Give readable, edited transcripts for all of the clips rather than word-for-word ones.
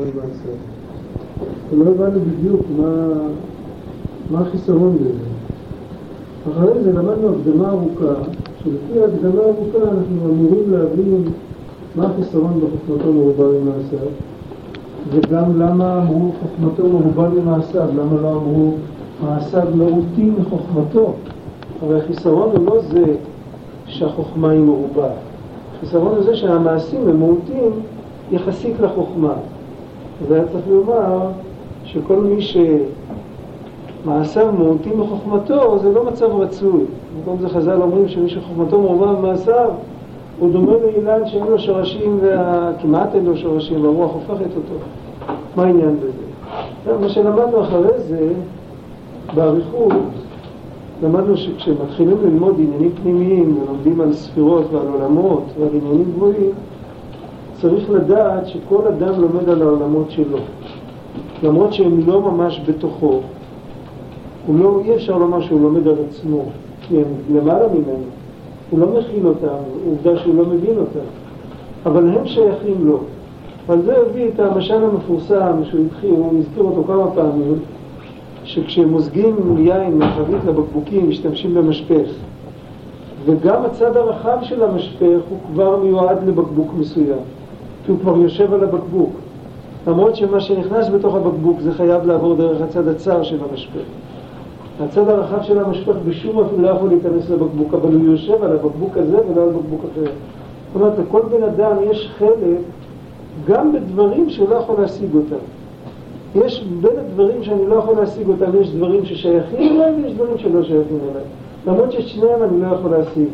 שקורה בעשר. ולא הבנו בדיוק מה החיסרון בזה. אחרי זה למדנו הקדמה ארוכה, שלפי ההקדמה הארוכה אנחנו אמורים להבין מה החיסרון בחוכמתו מרובה ממעשיו, וגם למה אמרו חוכמתו מרובה ממעשיו, למה לא אמרו מעשיו מרוטים מחוכמתו. הרי החיסרון הוא לא זה שהחוכמה היא מרובה. החיסרון הוא זה שהמעשים הם מרוטים יחסית לחוכמה. וזה צריך לומר שכל מי שמעשיו מרוטים מחוכמתו זה לא מצב רצוי. במקום זה חז"ל אומרים שמי שחוכמתו מרובה ממעשיו הוא דומה לאילן שאין לו שורשים, כמעט אין לו שורשים, והרוח הופכת אותו. מה העניין בזה? מה שלמדנו אחרי זה, בעריכות, למדנו שכשמתחילים ללמוד עניינים פנימיים, ולומדים על ספירות ועל עולמות ועל עניינים גבוהים, צריך לדעת שכל אדם לומד על העולמות שלו. למרות שהם לא ממש בתוכו, אי אפשר לומר שהוא לומד על עצמו, כי הם למעלה ממנו. הוא לא מכין אותם, עובדה שהוא לא מבין אותם, אבל הם שייכים לו. ועל זה הביא את המשל המפורסם שהוא התחיל, הוא הזכיר אותו כמה פעמים, שכשמוזגים יין מחבית לבקבוקים משתמשים במשפך, וגם הצד הרחב של המשפך הוא כבר מיועד לבקבוק מסוים, כי הוא כבר יושב על הבקבוק, למרות שמה שנכנס בתוך הבקבוק זה חייב לעבור דרך הצד הצר של המשפך. הצד הרחב של המשפך בשום אופן לא יכול להיכנס לבקבוק, אבל הוא יושב על הבקבוק הזה ולא על בקבוק אחר. זאת אומרת, לכל בן אדם יש חלק גם בדברים שהוא לא יכול להשיג אותם. יש בין הדברים שאני לא יכול להשיג אותם, יש דברים ששייכים אליי ויש דברים שלא שייכים אליי. למרות ששניהם אני לא יכול להשיג.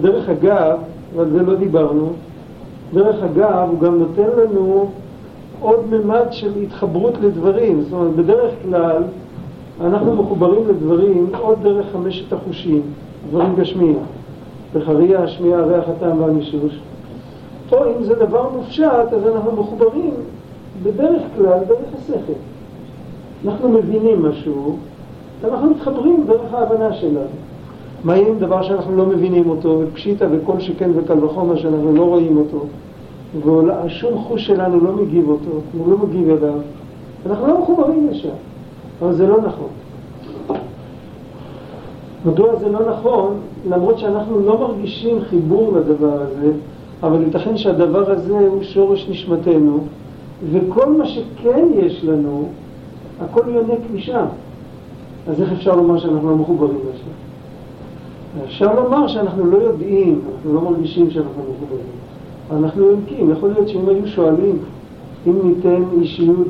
דרך אגב, ועל זה לא דיברנו, דרך אגב הוא גם נותן לנו עוד ממד של התחברות לדברים. זאת אומרת, בדרך כלל אנחנו מחוברים לדברים עוד דרך חמשת החושים, דברים גשמיים, דרך הראייה, השמיעה, הריח, הטעם והמישוש. או אם זה דבר מופשט, אז אנחנו מחוברים בדרך כלל, דרך השכל. אנחנו מבינים משהו, אנחנו מתחברים דרך ההבנה שלנו. מה אם דבר שאנחנו לא מבינים אותו, ופשיטה וכל שכן וקל וחומר שאנחנו לא רואים אותו, ושום חוש שלנו לא מגיב אותו, הוא לא מגיב אליו, אנחנו לא מחוברים לשם. אבל זה לא נכון. מדוע זה לא נכון? למרות שאנחנו לא מרגישים חיבור לדבר הזה, אבל ייתכן שהדבר הזה הוא שורש נשמתנו, וכל מה שכן יש לנו, הכל יונק משם. אז איך אפשר לומר שאנחנו לא מחוברים לשם? אפשר לומר שאנחנו לא יודעים, אנחנו לא מרגישים שאנחנו מחוברים. אנחנו יונקים. יכול להיות שאם היו שואלים, אם ניתן אישיות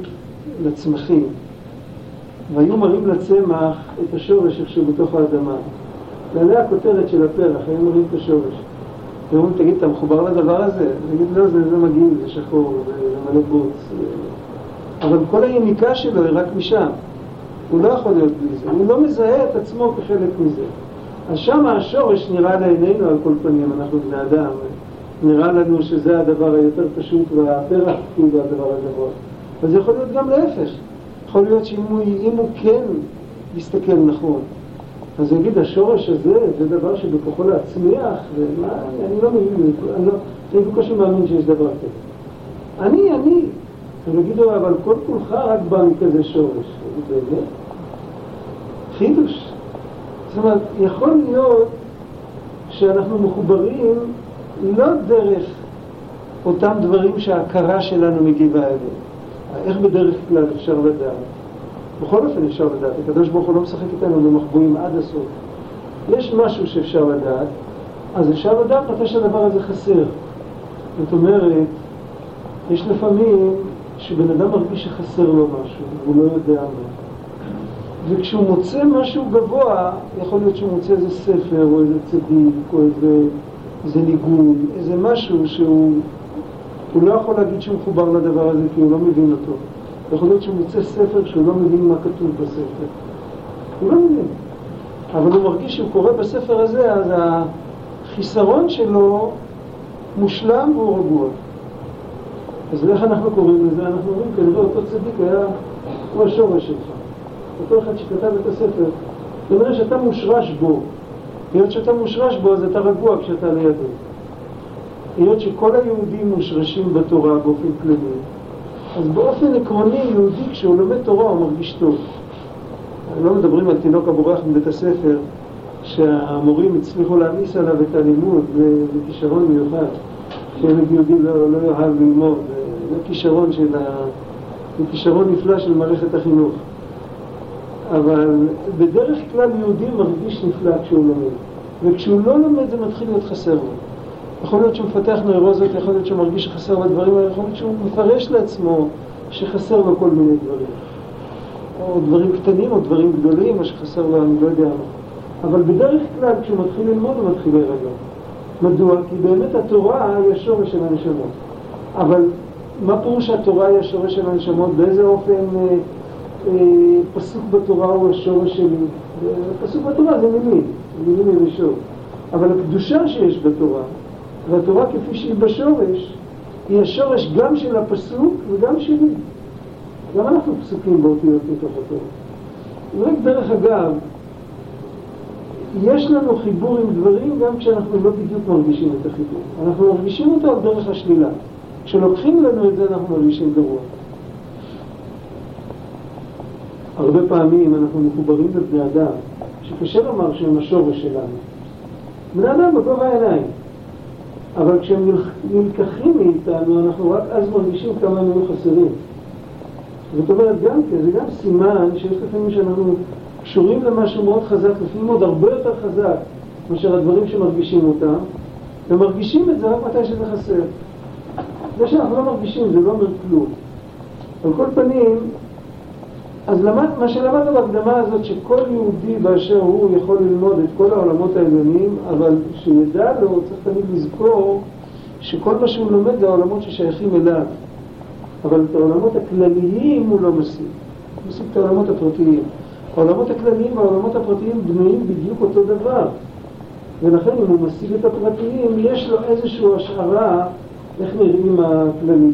לצמחים, והיו מראים לצמח את השורש איכשהו בתוך האדמה. ועליה הכותרת של הפרח, היו מראים את השורש. ואומרים, תגיד, אתה מחובר לדבר הזה? תגיד, לא, זה מגעיל, זה שחור, זה מלא בוץ. אבל כל היניקה שלו היא רק משם. הוא לא יכול להיות בלי זה. הוא לא מזהה את עצמו כחלק מזה. אז שם השורש נראה לעינינו על כל פנים, אנחנו בני אדם. נראה לנו שזה הדבר היותר פשוט, והפרח הוא הדבר הגבוה. אבל זה יכול להיות גם להפך. יכול להיות שאם הוא כן יסתכל נכון, אז יגיד, השורש הזה זה דבר שבכוחו להצמיח, ואני לא מבין, אני בקושי מאמין שיש דבר כזה. אני אגיד לו, אבל כל כולך רק בא מכזה שורש. זה חידוש. זאת אומרת, יכול להיות שאנחנו מחוברים לא דרך אותם דברים שההכרה שלנו מגיבה אליהם. איך בדרך כלל אפשר לדעת? בכל אופן אפשר לדעת, הקדוש ברוך הוא לא משחק איתנו במחבואים עד הסוף. יש משהו שאפשר לדעת, אז אפשר לדעת מתי שהדבר הזה חסר. זאת אומרת, יש לפעמים שבן אדם מרגיש שחסר לו משהו, הוא לא יודע מה. וכשהוא מוצא משהו גבוה, יכול להיות שהוא מוצא איזה ספר או איזה צדיק או איזה ניגון, איזה משהו שהוא... הוא לא יכול להגיד שהוא מחובר לדבר הזה כי הוא לא מבין אותו. יכול להיות שהוא מוצא ספר שהוא לא מבין מה כתוב בספר. הוא לא מבין. אבל הוא מרגיש שהוא קורא בספר הזה, אז החיסרון שלו מושלם והוא רגוע. אז איך אנחנו קוראים לזה? אנחנו אומרים, כנראה אותו צדיק היה כמו השורש שלך. אותו אחד שכתב את הספר. זאת אומרת שאתה מושרש בו. להיות שאתה מושרש בו, אז אתה רגוע כשאתה לידו. היות שכל היהודים מושרשים בתורה באופן כללי, אז באופן עקרוני יהודי כשהוא לומד תורה הוא מרגיש טוב. לא מדברים על תינוק הבורח מבית הספר שהמורים הצליחו להעמיס עליו את הלימוד וכישרון מיוחד, שילד יהודי לא יאהב ללמוד, זה כישרון נפלא של מערכת החינוך. אבל בדרך כלל יהודי מרגיש נפלא כשהוא לומד, וכשהוא לא לומד זה מתחיל להיות חסר לו. יכול להיות שהוא מפתח נוירוזות, יכול להיות שהוא מרגיש שחסר בדברים, יכול להיות שהוא מפרש לעצמו שחסר בכל מיני דברים, או דברים קטנים או דברים גדולים, או שחסר לו, אני לא יודע מה. אבל בדרך כלל כשהוא מתחיל ללמוד הוא מתחיל להירגע. מדוע? כי באמת התורה היא השורש של הנשמות. אבל מה פירוש התורה היא השורש של הנשמות? באיזה אופן פסוק בתורה הוא השורש שלי? פסוק בתורה זה מילים, מילים מראשון. אבל הקדושה שיש בתורה, והתורה כפי שהיא בשורש, היא השורש גם של הפסוק וגם שלי. גם אנחנו פסוקים באותיות מתוך התורה. רק דרך אגב, יש לנו חיבור עם דברים גם כשאנחנו לא בדיוק מרגישים את החיבור. אנחנו מרגישים אותה דרך השלילה. כשלוקחים לנו את זה אנחנו מרגישים גרוע. הרבה פעמים אנחנו מחוברים לבני אדם שקשה לומר שהם השורש שלנו. בני אדם בגובה העיניים. אבל כשהם נלקחים מאיתנו אנחנו רק אז מרגישים כמה הם חסרים. זאת אומרת, גם זה גם סימן שיש לפעמים שאנחנו קשורים למשהו מאוד חזק, לפעמים עוד הרבה יותר חזק מאשר הדברים שמרגישים אותם, ומרגישים את זה רק מתי שזה חסר. זה שאנחנו לא מרגישים, זה לא אומר כלום. על כל פנים, אז מה שלמדנו בהקדמה הזאת, שכל יהודי באשר הוא יכול ללמוד את כל העולמות העליונים, אבל שידע לו, צריך תמיד לזכור שכל מה שהוא לומד זה העולמות ששייכים אליו. אבל את העולמות הכלליים הוא לא משיג. הוא משיג את העולמות הפרטיים. העולמות הכלליים והעולמות הפרטיים בנויים בדיוק אותו דבר. ולכן אם הוא משיג את הפרטיים, יש לו איזושהי השערה איך נראים הכלליים.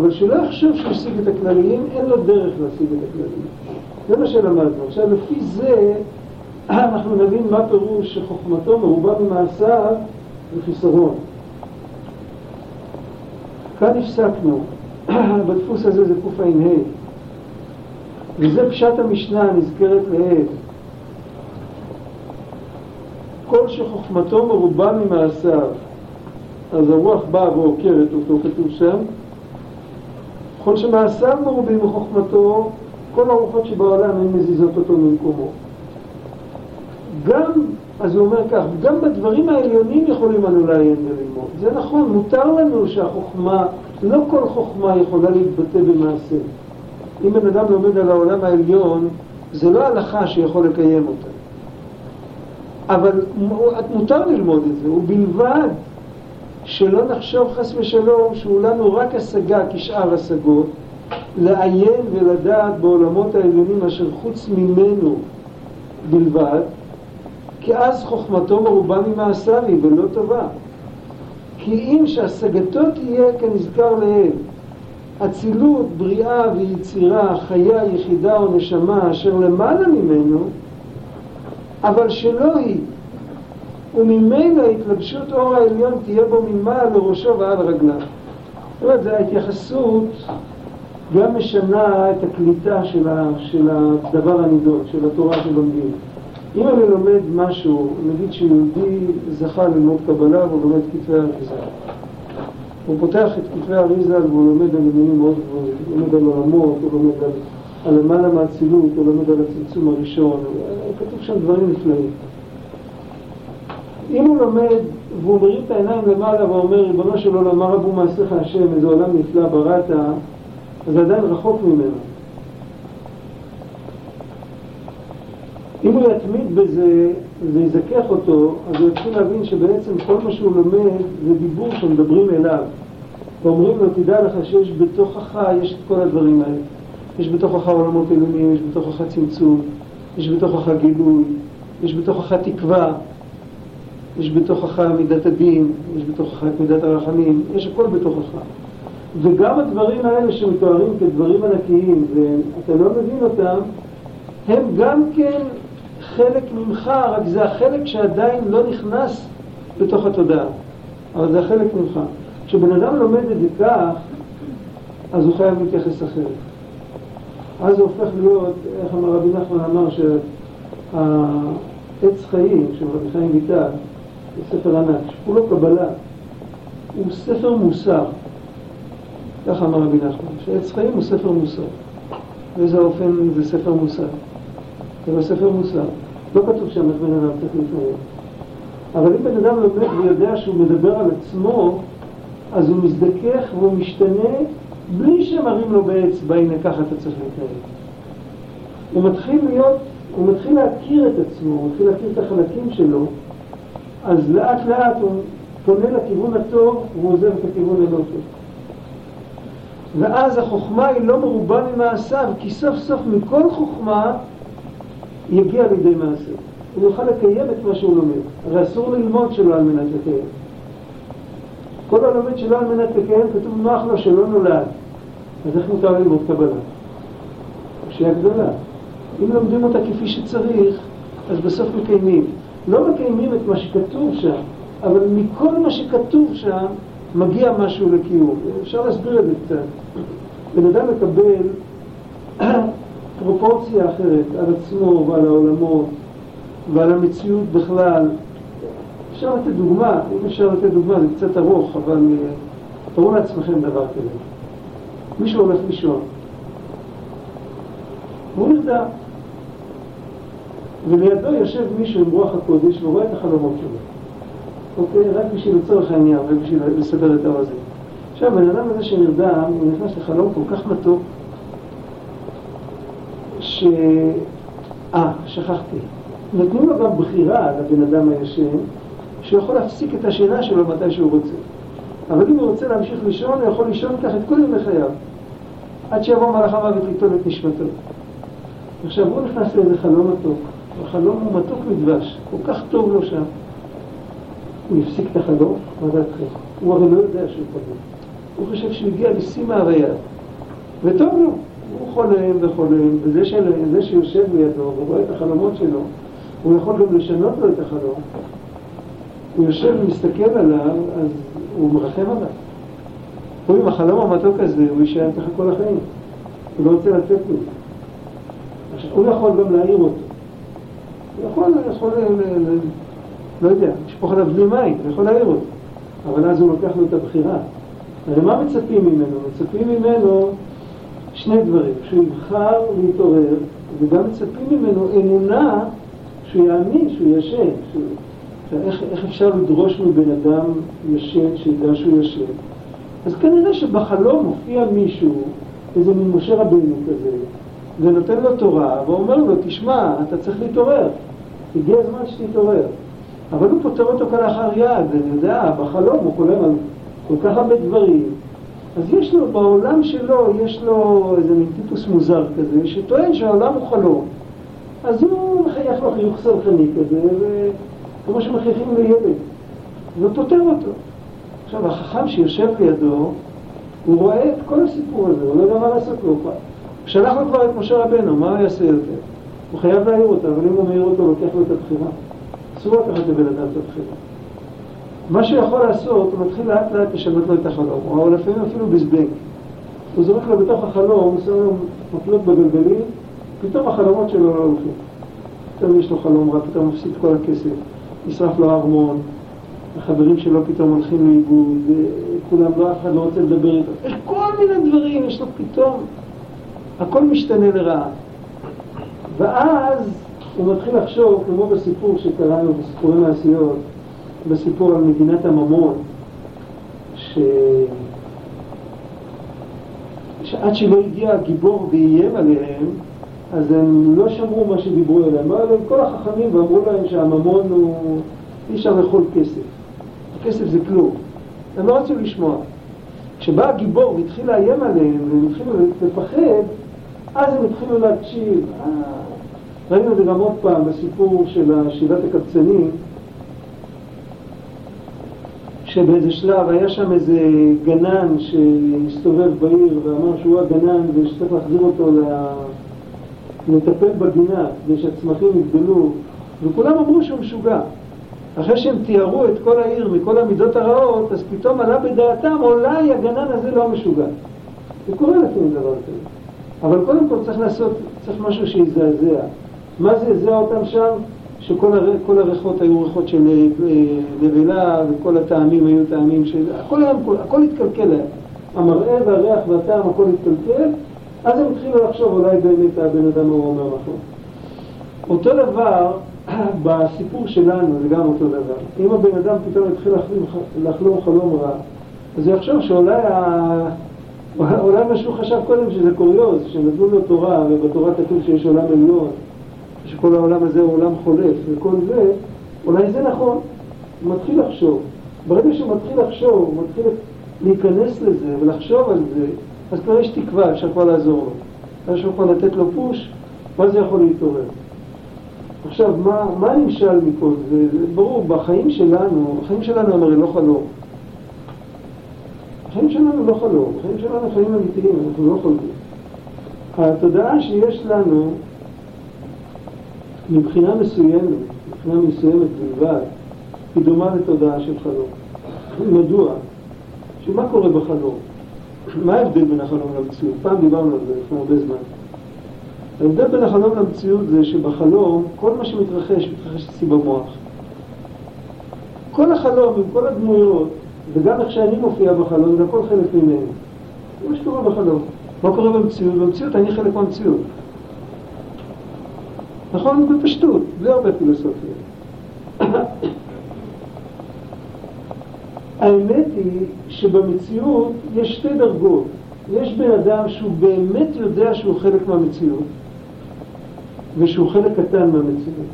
אבל שלא יחשוב שהוא משיג את הכלליים, אין לו דרך להשיג את הכלליים. זה מה שלמדנו. עכשיו, לפי זה אנחנו נבין מה פירוש שחוכמתו מרובה ממעשיו וחיסרון. כאן הפסקנו. בדפוס הזה זה קוף העין ה' וזה פשט המשנה נזכרת לעד. כל שחוכמתו מרובה ממעשיו, אז הרוח באה ועוקרת אותו, כתוב שם. כל שמעשיו מרובים מחוכמתו, כל הרוחות שבעולם הן מזיזות אותו ממקומו. גם, אז הוא אומר כך, גם בדברים העליונים יכולים אנו לעיין וללמוד. זה נכון, מותר לנו שהחוכמה, לא כל חוכמה יכולה להתבטא במעשה. אם בן אדם לומד על העולם העליון, זה לא הלכה שיכול לקיים אותה. אבל מותר ללמוד את זה, ובלבד שלא נחשוב חס ושלום שהוא לנו רק השגה כשאר השגות, לעיין ולדעת בעולמות העליונים אשר חוץ ממנו בלבד, כי אז חוכמתו מרובה ממעשה לי ולא טובה. כי אם שהשגתו תהיה כנזכר להם, אצילות, בריאה ויצירה, חיה, יחידה או נשמה אשר למעלה ממנו, אבל שלא היא, וממנו התלבשות אור העליון תהיה בו ממעל לראשו ועל רגליו. זאת אומרת, ההתייחסות גם משנה את הקליטה של הדבר הנידון, של התורה שלומדים. אם אני לומד משהו, נגיד שיהודי זכה ללמוד קבלה והוא לומד כתבי אריזה. הוא פותח את כתבי אריזה והוא לומד על מילים מאוד גבוהים, הוא לומד על עולמות, הוא לומד על למעלה מהצילות, הוא לומד על הצמצום הראשון, כתוב שם דברים נפלאים. אם הוא לומד והוא מרים את העיניים למעלה ואומר, ריבונו של עולם, רבו מעשיך השם, איזה עולם נפלא בראת, אז עדיין רחוק ממנו. אם הוא יתמיד בזה ויזכח אותו, אז הוא יתחיל להבין שבעצם כל מה שהוא לומד זה דיבור שמדברים אליו. ואומרים לו, תדע לך שיש בתוכך, יש את כל הדברים האלה. יש בתוכך עולמות אלומים, יש בתוכך צמצום, יש בתוכך גילוי, יש בתוכך תקווה, יש בתוכך מידת הדין, יש בתוכך מידת הרחמים, יש הכל בתוכך. וגם הדברים האלה שמתוארים כדברים ענקיים ואתה לא מבין אותם, הם גם כן חלק ממך, רק זה החלק שעדיין לא נכנס בתוך התודעה. אבל זה החלק ממך. כשבן אדם לומד את זה כך, אז הוא חייב להתייחס אחרת. אז זה הופך להיות, איך אמר רבי נחמן אמר, שהעץ חיים, שרבי חיים ויטל, זה ספר ענק, הוא לא קבלה, הוא ספר מוסר. כך אמר רבי נחמן, שעץ חיים הוא ספר מוסר. וזה האופן, זה ספר מוסר. זה לא ספר מוסר. לא כתוב שם איך בן אדם צריך להתנהג. אבל אם בן אדם לומד ויודע שהוא מדבר על עצמו, אז הוא מזדכך והוא משתנה בלי שמרים לו באצבע, הנה ככה אתה צריך להתנהג. הוא מתחיל להכיר את עצמו, הוא מתחיל להכיר את החלקים שלו, אז לאט לאט הוא פונה לכיוון הטוב והוא עוזב את הכיוון הלא טוב. ואז החוכמה היא לא מרובה ממעשיו, כי סוף סוף מכל חוכמה יגיע לידי מעשה. הוא יוכל לקיים את מה שהוא לומד. הרי אסור ללמוד שלא על מנת לקיים. כל הלומד שלא על מנת לקיים כתוב נוח לו שלא נולד. אז איך מותר ללמוד קבלה? קשייה גדולה. אם לומדים אותה כפי שצריך, אז בסוף מקיימים. לא מקיימים את מה שכתוב שם, אבל מכל מה שכתוב שם מגיע משהו לקיום. אפשר להסביר את זה קצת. בן אדם מקבל פרופורציה אחרת על עצמו ועל העולמות ועל המציאות בכלל. אפשר לתת דוגמה, אם אפשר לתת דוגמה, זה קצת ארוך, אבל תראו לעצמכם דבר כזה. מישהו הולך לישון. הוא נרדם. ולידו יושב מישהו עם רוח הקודש ורואה את החלומות שלו. אוקיי, רק בשביל לצורך העניין, רק בשביל לסדר את הרזים. עכשיו, בן אדם הזה שנרדם, הוא נכנס לחלום כל כך מתוק, שכחתי. נתנו לו גם בחירה לבן אדם הישן, שהוא יכול להפסיק את השינה שלו מתי שהוא רוצה. אבל אם הוא רוצה להמשיך לישון, הוא יכול לישון כך את כל ימי חייו, עד שיבוא מלאך המוות ליטול את נשמתו. עכשיו, הוא נכנס לאיזה חלום מתוק. החלום הוא מתוק מדבש, כל כך טוב לו שם. הוא יפסיק את החלום, מה דעתכם? הוא הרי לא יודע שהוא חלום. הוא חושב שהוא הגיע לשים ההריה, וטוב לו. הוא חולם וחולם, וזה שיושב בידו ורואה את החלומות שלו, הוא יכול גם לשנות לו את החלום. הוא יושב ומסתכל עליו, אז הוא מרחם עליו. הוא עם החלום המתוק הזה, הוא יישאר ככה כל החיים. הוא לא רוצה לצאת לו. הוא יכול גם להעיר אותו. הוא יכול לא יודע, לשפוך עליו בלי מים, הוא יכול להעיר אותו. אבל אז הוא לוקח לו את הבחירה. הרי מה מצפים ממנו? מצפים ממנו שני דברים, שהוא יבחר להתעורר, וגם מצפים ממנו אמונה שהוא יאמין, שהוא ישן. איך אפשר לדרוש מבן אדם ישן, שידע שהוא ישן? אז כנראה שבחלום מופיע מישהו, איזה מין משה רבינו כזה, ונותן לו תורה, ואומר לו, תשמע, אתה צריך להתעורר. הגיע הזמן שתתעורר. אבל הוא פותר אותו כלאחר יד, אני יודע, בחלום הוא חולם על כל כך הרבה דברים. אז יש לו, בעולם שלו, יש לו איזה מין טיפוס מוזר כזה, שטוען שהעולם הוא חלום. אז הוא מחייך לו חיוך סלחני כזה, כמו שמחייכים לילד, ופותר אותו. עכשיו, החכם שיושב לידו, הוא רואה את כל הסיפור הזה, הוא לא יודע מה לעשות לו. כשלח לו כבר את משה רבנו, מה הוא יעשה יותר? הוא חייב להעיר אותו, אבל אם הוא מעיר אותו, לוקח לו את הבחירה. אסור לקחת לבן אדם את הבחירה. מה שיכול לעשות, הוא מתחיל לאט לאט לשנות לו את החלום, או לפעמים אפילו בזבק. הוא זורק לו בתוך החלום, הוא שם לו מקלות בגלגלים, פתאום החלומות שלו לא הולכים. פתאום יש לו חלום רע, פתאום מפסיד כל הכסף, נשרף לו הארמון, החברים שלו פתאום הולכים לאיגוד, כולם לא, אף אחד לא רוצה לדבר איתו. יש כל מיני דברים, יש לו פתאום, הכל משתנה לרעה. ואז הוא מתחיל לחשוב, כמו בסיפור שקראנו, בסיפורי מעשיות, בסיפור על מדינת הממון, שעד שלא הגיע הגיבור ואיים עליהם, אז הם לא שמרו מה שדיברו אליהם, אבל כל החכמים ואמרו להם שהממון הוא אי שם לכל כסף. הכסף זה כלום. הם לא רצו לשמוע. כשבא הגיבור והתחיל לאיים עליהם, והם התחילו לפחד, אז הם התחילו להקשיב. ראינו את זה גם עוד פעם בסיפור של שיבת הקבצנים, שבאיזה שלב היה שם איזה גנן שהסתובב בעיר ואמר שהוא הגנן ושצריך להחזיר אותו לטפל בגינה כדי שהצמחים יגדלו, וכולם אמרו שהוא משוגע. אחרי שהם תיארו את כל העיר מכל המידות הרעות, אז פתאום עלה בדעתם, אולי הגנן הזה לא משוגע. הוא קורא לפעמים דבר כזה. אבל קודם כל צריך לעשות, צריך משהו שיזעזע. מה זעזע אותם שם? שכל הריחות היו ריחות של נבלה, וכל הטעמים היו טעמים של... הכל התקלקל להם. המראה והריח והטעם, הכל התקלקל, אז הם התחילו לחשוב, אולי באמת הבן אדם הוא אומר נכון. אותו דבר, בסיפור שלנו זה גם אותו דבר. אם הבן אדם פתאום התחיל לחלום חלום רע, אז הוא יחשוב שאולי מה שהוא חשב קודם שזה קוריוז, שנתנו לו תורה, ובתורה כתוב שיש עולם עליון, שכל העולם הזה הוא עולם חולף, וכל זה, אולי זה נכון. הוא מתחיל לחשוב. ברגע שהוא מתחיל לחשוב, הוא מתחיל להיכנס לזה ולחשוב על זה, אז כבר יש תקווה שיכול לעזור לו. אז שהוא יכול לתת לו פוש, ואז זה יכול להתעורר. עכשיו, מה נמשל מכל זה? זה ברור, בחיים שלנו אמרי לא חלום. החיים שלנו לא חלום, החיים שלנו חיים אמיתיים, אנחנו לא חולדים. התודעה שיש לנו, מבחינה מסוימת בלבד, היא דומה לתודעה של חלום. מדוע? שמה קורה בחלום? מה ההבדל בין החלום למציאות? פעם דיברנו על זה לפני הרבה זמן. ההבדל בין החלום למציאות זה שבחלום כל מה שמתרחש, מתרחש אצלי במוח. כל החלום עם כל הדמויות, וגם איך שאני מופיע בחלום, זה הכל חלק ממני. זה מה שקורה בחלום. מה קורה במציאות? במציאות אני חלק מהמציאות. נכון? בפשטות, בלי הרבה פילוסופיה. האמת היא שבמציאות יש שתי דרגות. יש בן אדם שהוא באמת יודע שהוא חלק מהמציאות, ושהוא חלק קטן מהמציאות.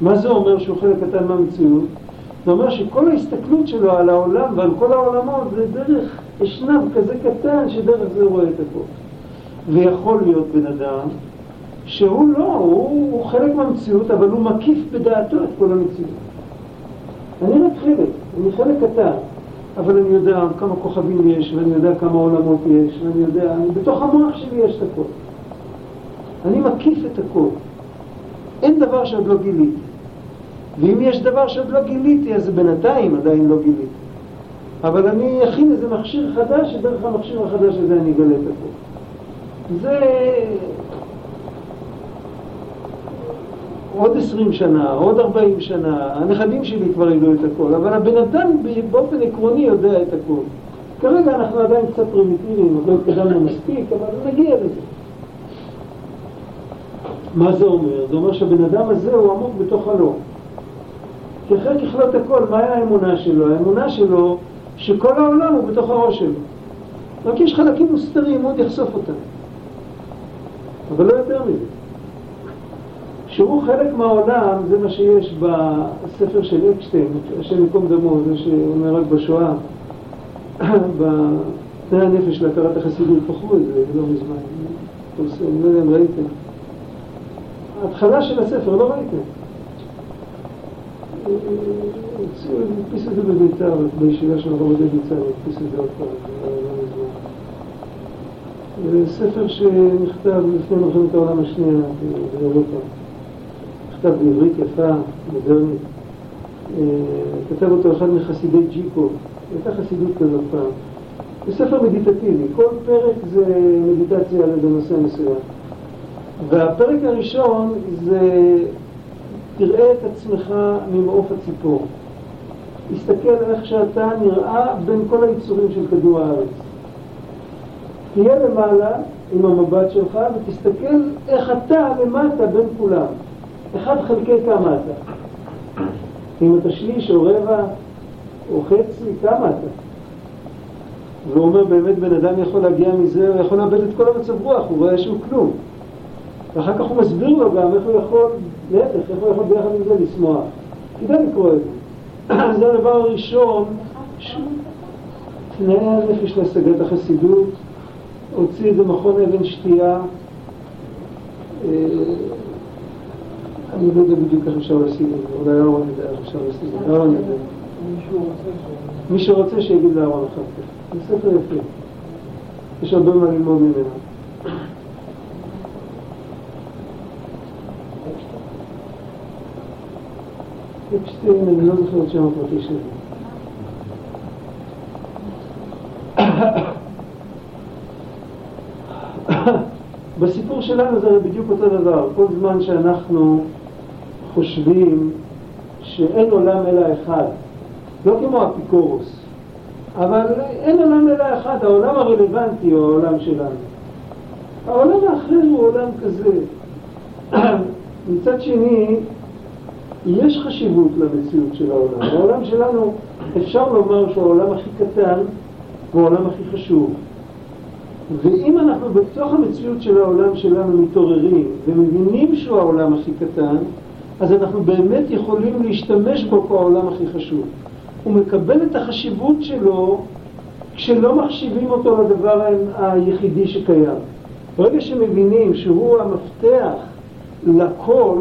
מה זה אומר שהוא חלק קטן מהמציאות? זה אומר שכל ההסתכלות שלו על העולם ועל כל העולמות זה דרך אשנב כזה קטן שדרך זה רואה את הכל. ויכול להיות בן אדם שהוא לא, הוא חלק מהמציאות, אבל הוא מקיף בדעתו את כל המציאות. אני רק חלק, אני חלק קטן. אבל אני יודע כמה כוכבים יש, ואני יודע כמה עולמות יש, ואני יודע, בתוך המוח שלי יש את הכל. אני מקיף את הכל. אין דבר שעוד לא גיליתי. ואם יש דבר שעוד לא גיליתי, אז בינתיים עדיין לא גיליתי. אבל אני אכין איזה מכשיר חדש, שדרך המכשיר החדש הזה אני אגלה את הכל. זה... עוד 20 שנה, עוד 40 שנה, הנכדים שלי כבר ידעו את הכל, אבל הבן אדם באופן עקרוני יודע את הכל. כרגע אנחנו עדיין קצת פרימיטיביים, עוד לא התקדמנו מספיק, אבל נגיע לזה. מה זה אומר? זה אומר שהבן אדם הזה הוא עמוק בתוך חלום. כי אחרי ככלות הכל, מה היה האמונה שלו? האמונה שלו שכל העולם הוא בתוך הראש שלו. רק יש חלקים מוסתרים, עוד יחשוף אותם. אבל לא יותר מזה. שהוא חלק מהעולם, זה מה שיש בספר של אקשטיין, השם מקום דמו, זה שאומר רק בשואה, בתנאי הנפש להכרת החסידות, פחו את זה לא מזמן, אני לא יודע אם ראיתם. ההתחלה של הספר, לא ראיתם. הדפיס את זה בביתר, בישיבה של הרבודי ביצר, הדפיס את זה עוד פעם, לא מזמן. זה ספר שנכתב לפני מלחמת העולם השנייה באירופה. כתב בעברית יפה, מודרנית. כתב אותו אחד מחסידי ג'יקו. הייתה חסידות כזאת פעם. זה ספר מדיטטיבי. כל פרק זה מדיטציה בנושא מסוים. והפרק הראשון זה תראה את עצמך ממעוף הציפור. הסתכל איך שאתה נראה בין כל היצורים של כדור הארץ. תהיה למעלה עם המבט שלך ותסתכל איך אתה למטה בין כולם. אחד חלקי כמה אתה? אם אתה שליש או רבע או חצי, כמה אתה? והוא אומר באמת בן אדם יכול להגיע מזה, הוא יכול לאבד את כל המצב רוח, הוא רואה שהוא כלום. ואחר כך הוא מסביר לו גם איך הוא יכול, להפך, איך הוא יכול ביחד עם זה לשמוח. כדאי לקרוא את זה. זה הדבר הראשון, תנאי הנפש להשגת החסידות, הוציא את זה מכון אבן שתייה, אני לא יודע בדיוק איך אפשר להשיג את זה, אולי אהרון ידע איך אפשר להשיג את זה, אהרון ידע. מי שרוצה שיגיד לאהרון אחר כך. זה ספר יפה. יש הרבה מה ללמוד ממנו. אקשטיין, אני לא זוכר את שם הפרטי שלי. בסיפור שלנו זה בדיוק אותו דבר. כל זמן שאנחנו חושבים שאין עולם אלא אחד, לא כמו אפיקורוס, אבל אין עולם אלא אחד, העולם הרלוונטי הוא העולם שלנו. העולם האחר הוא עולם כזה. מצד שני, יש חשיבות למציאות של העולם. העולם שלנו, אפשר לומר שהעולם הכי קטן הוא העולם הכי חשוב. ואם אנחנו בתוך המציאות של העולם שלנו מתעוררים ומבינים שהוא העולם הכי קטן, אז אנחנו באמת יכולים להשתמש בו כעולם הכי חשוב. הוא מקבל את החשיבות שלו כשלא מחשיבים אותו לדבר היחידי שקיים. ברגע שמבינים שהוא המפתח לכל,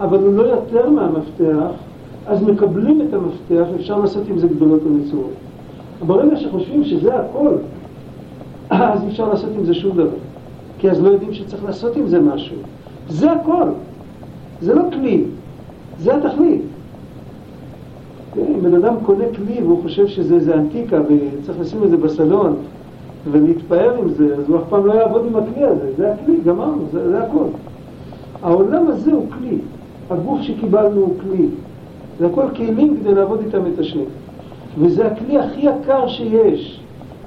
אבל הוא לא יותר מהמפתח, אז מקבלים את המפתח, אפשר לעשות עם זה גדולות ומצוות. ברגע שחושבים שזה הכל, אז אפשר לעשות עם זה שום דבר, כי אז לא יודעים שצריך לעשות עם זה משהו. זה הכל, זה לא כלי, זה התכלית. אם בן אדם קונה כלי והוא חושב שזה אנטיקה וצריך לשים את זה בסלון ולהתפאר עם זה, אז הוא אף פעם לא יעבוד עם הכלי הזה. זה הכלי, גמרנו, זה הכל. העולם הזה הוא כלי, הגוף שקיבלנו הוא כלי, זה הכל כלים כדי לעבוד איתם את השם, וזה הכלי הכי יקר שיש,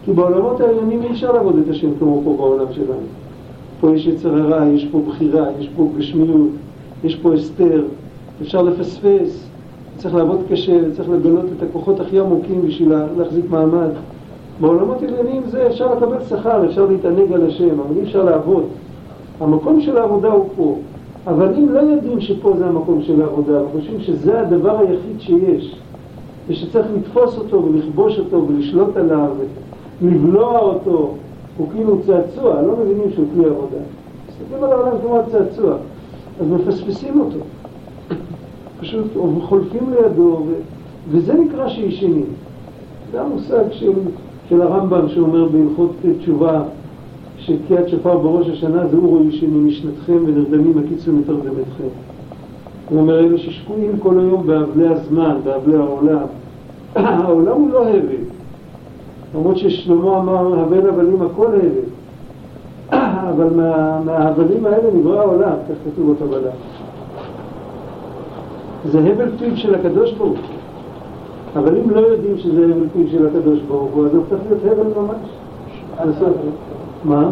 כי בעולמות העליונים אי אפשר לעבוד את השם כמו פה בעולם שלנו. פה יש יצר הרע, יש פה בחירה, יש פה גשמיות, יש פה הסתר, אפשר לפספס, צריך לעבוד קשה, צריך לגלות את הכוחות הכי עמוקים בשביל להחזיק מעמד. בעולמות העליונים זה אפשר לקבל שכר, אפשר להתענג על השם, אבל אי אפשר לעבוד. המקום של העבודה הוא פה, אבל אם לא יודעים שפה זה המקום של העבודה, אנחנו חושבים שזה הדבר היחיד שיש, ושצריך לתפוס אותו ולכבוש אותו ולשלוט עליו, לבלוע אותו, הוא כאילו צעצוע, לא מבינים שהוא כלי עבודה. מסתכלים על העולם כמו הצעצוע, אז מפספסים אותו. פשוט חולפים לידו, וזה נקרא שישנים. זה המושג של הרמב"ם שאומר בהלכות תשובה, שקיעת שופר בראש השנה זה אורו ישנים משנתכם ונרדמים הקיצו מתרדמתכם. הוא אומר אלה ששקועים כל היום באבלי הזמן, באבלי העולם. העולם הוא לא הבל. למרות ששלמה אמר הבל הבלים הכל הבל. אבל מההבלים האלה נברא העולם, כך כתוב אותה בלה. זה הבל פיו של הקדוש ברוך. אבל אם לא יודעים שזה הבל פיו של הקדוש ברוך הוא, אז הוא צריך להיות הבל ממש. על סוף. מה?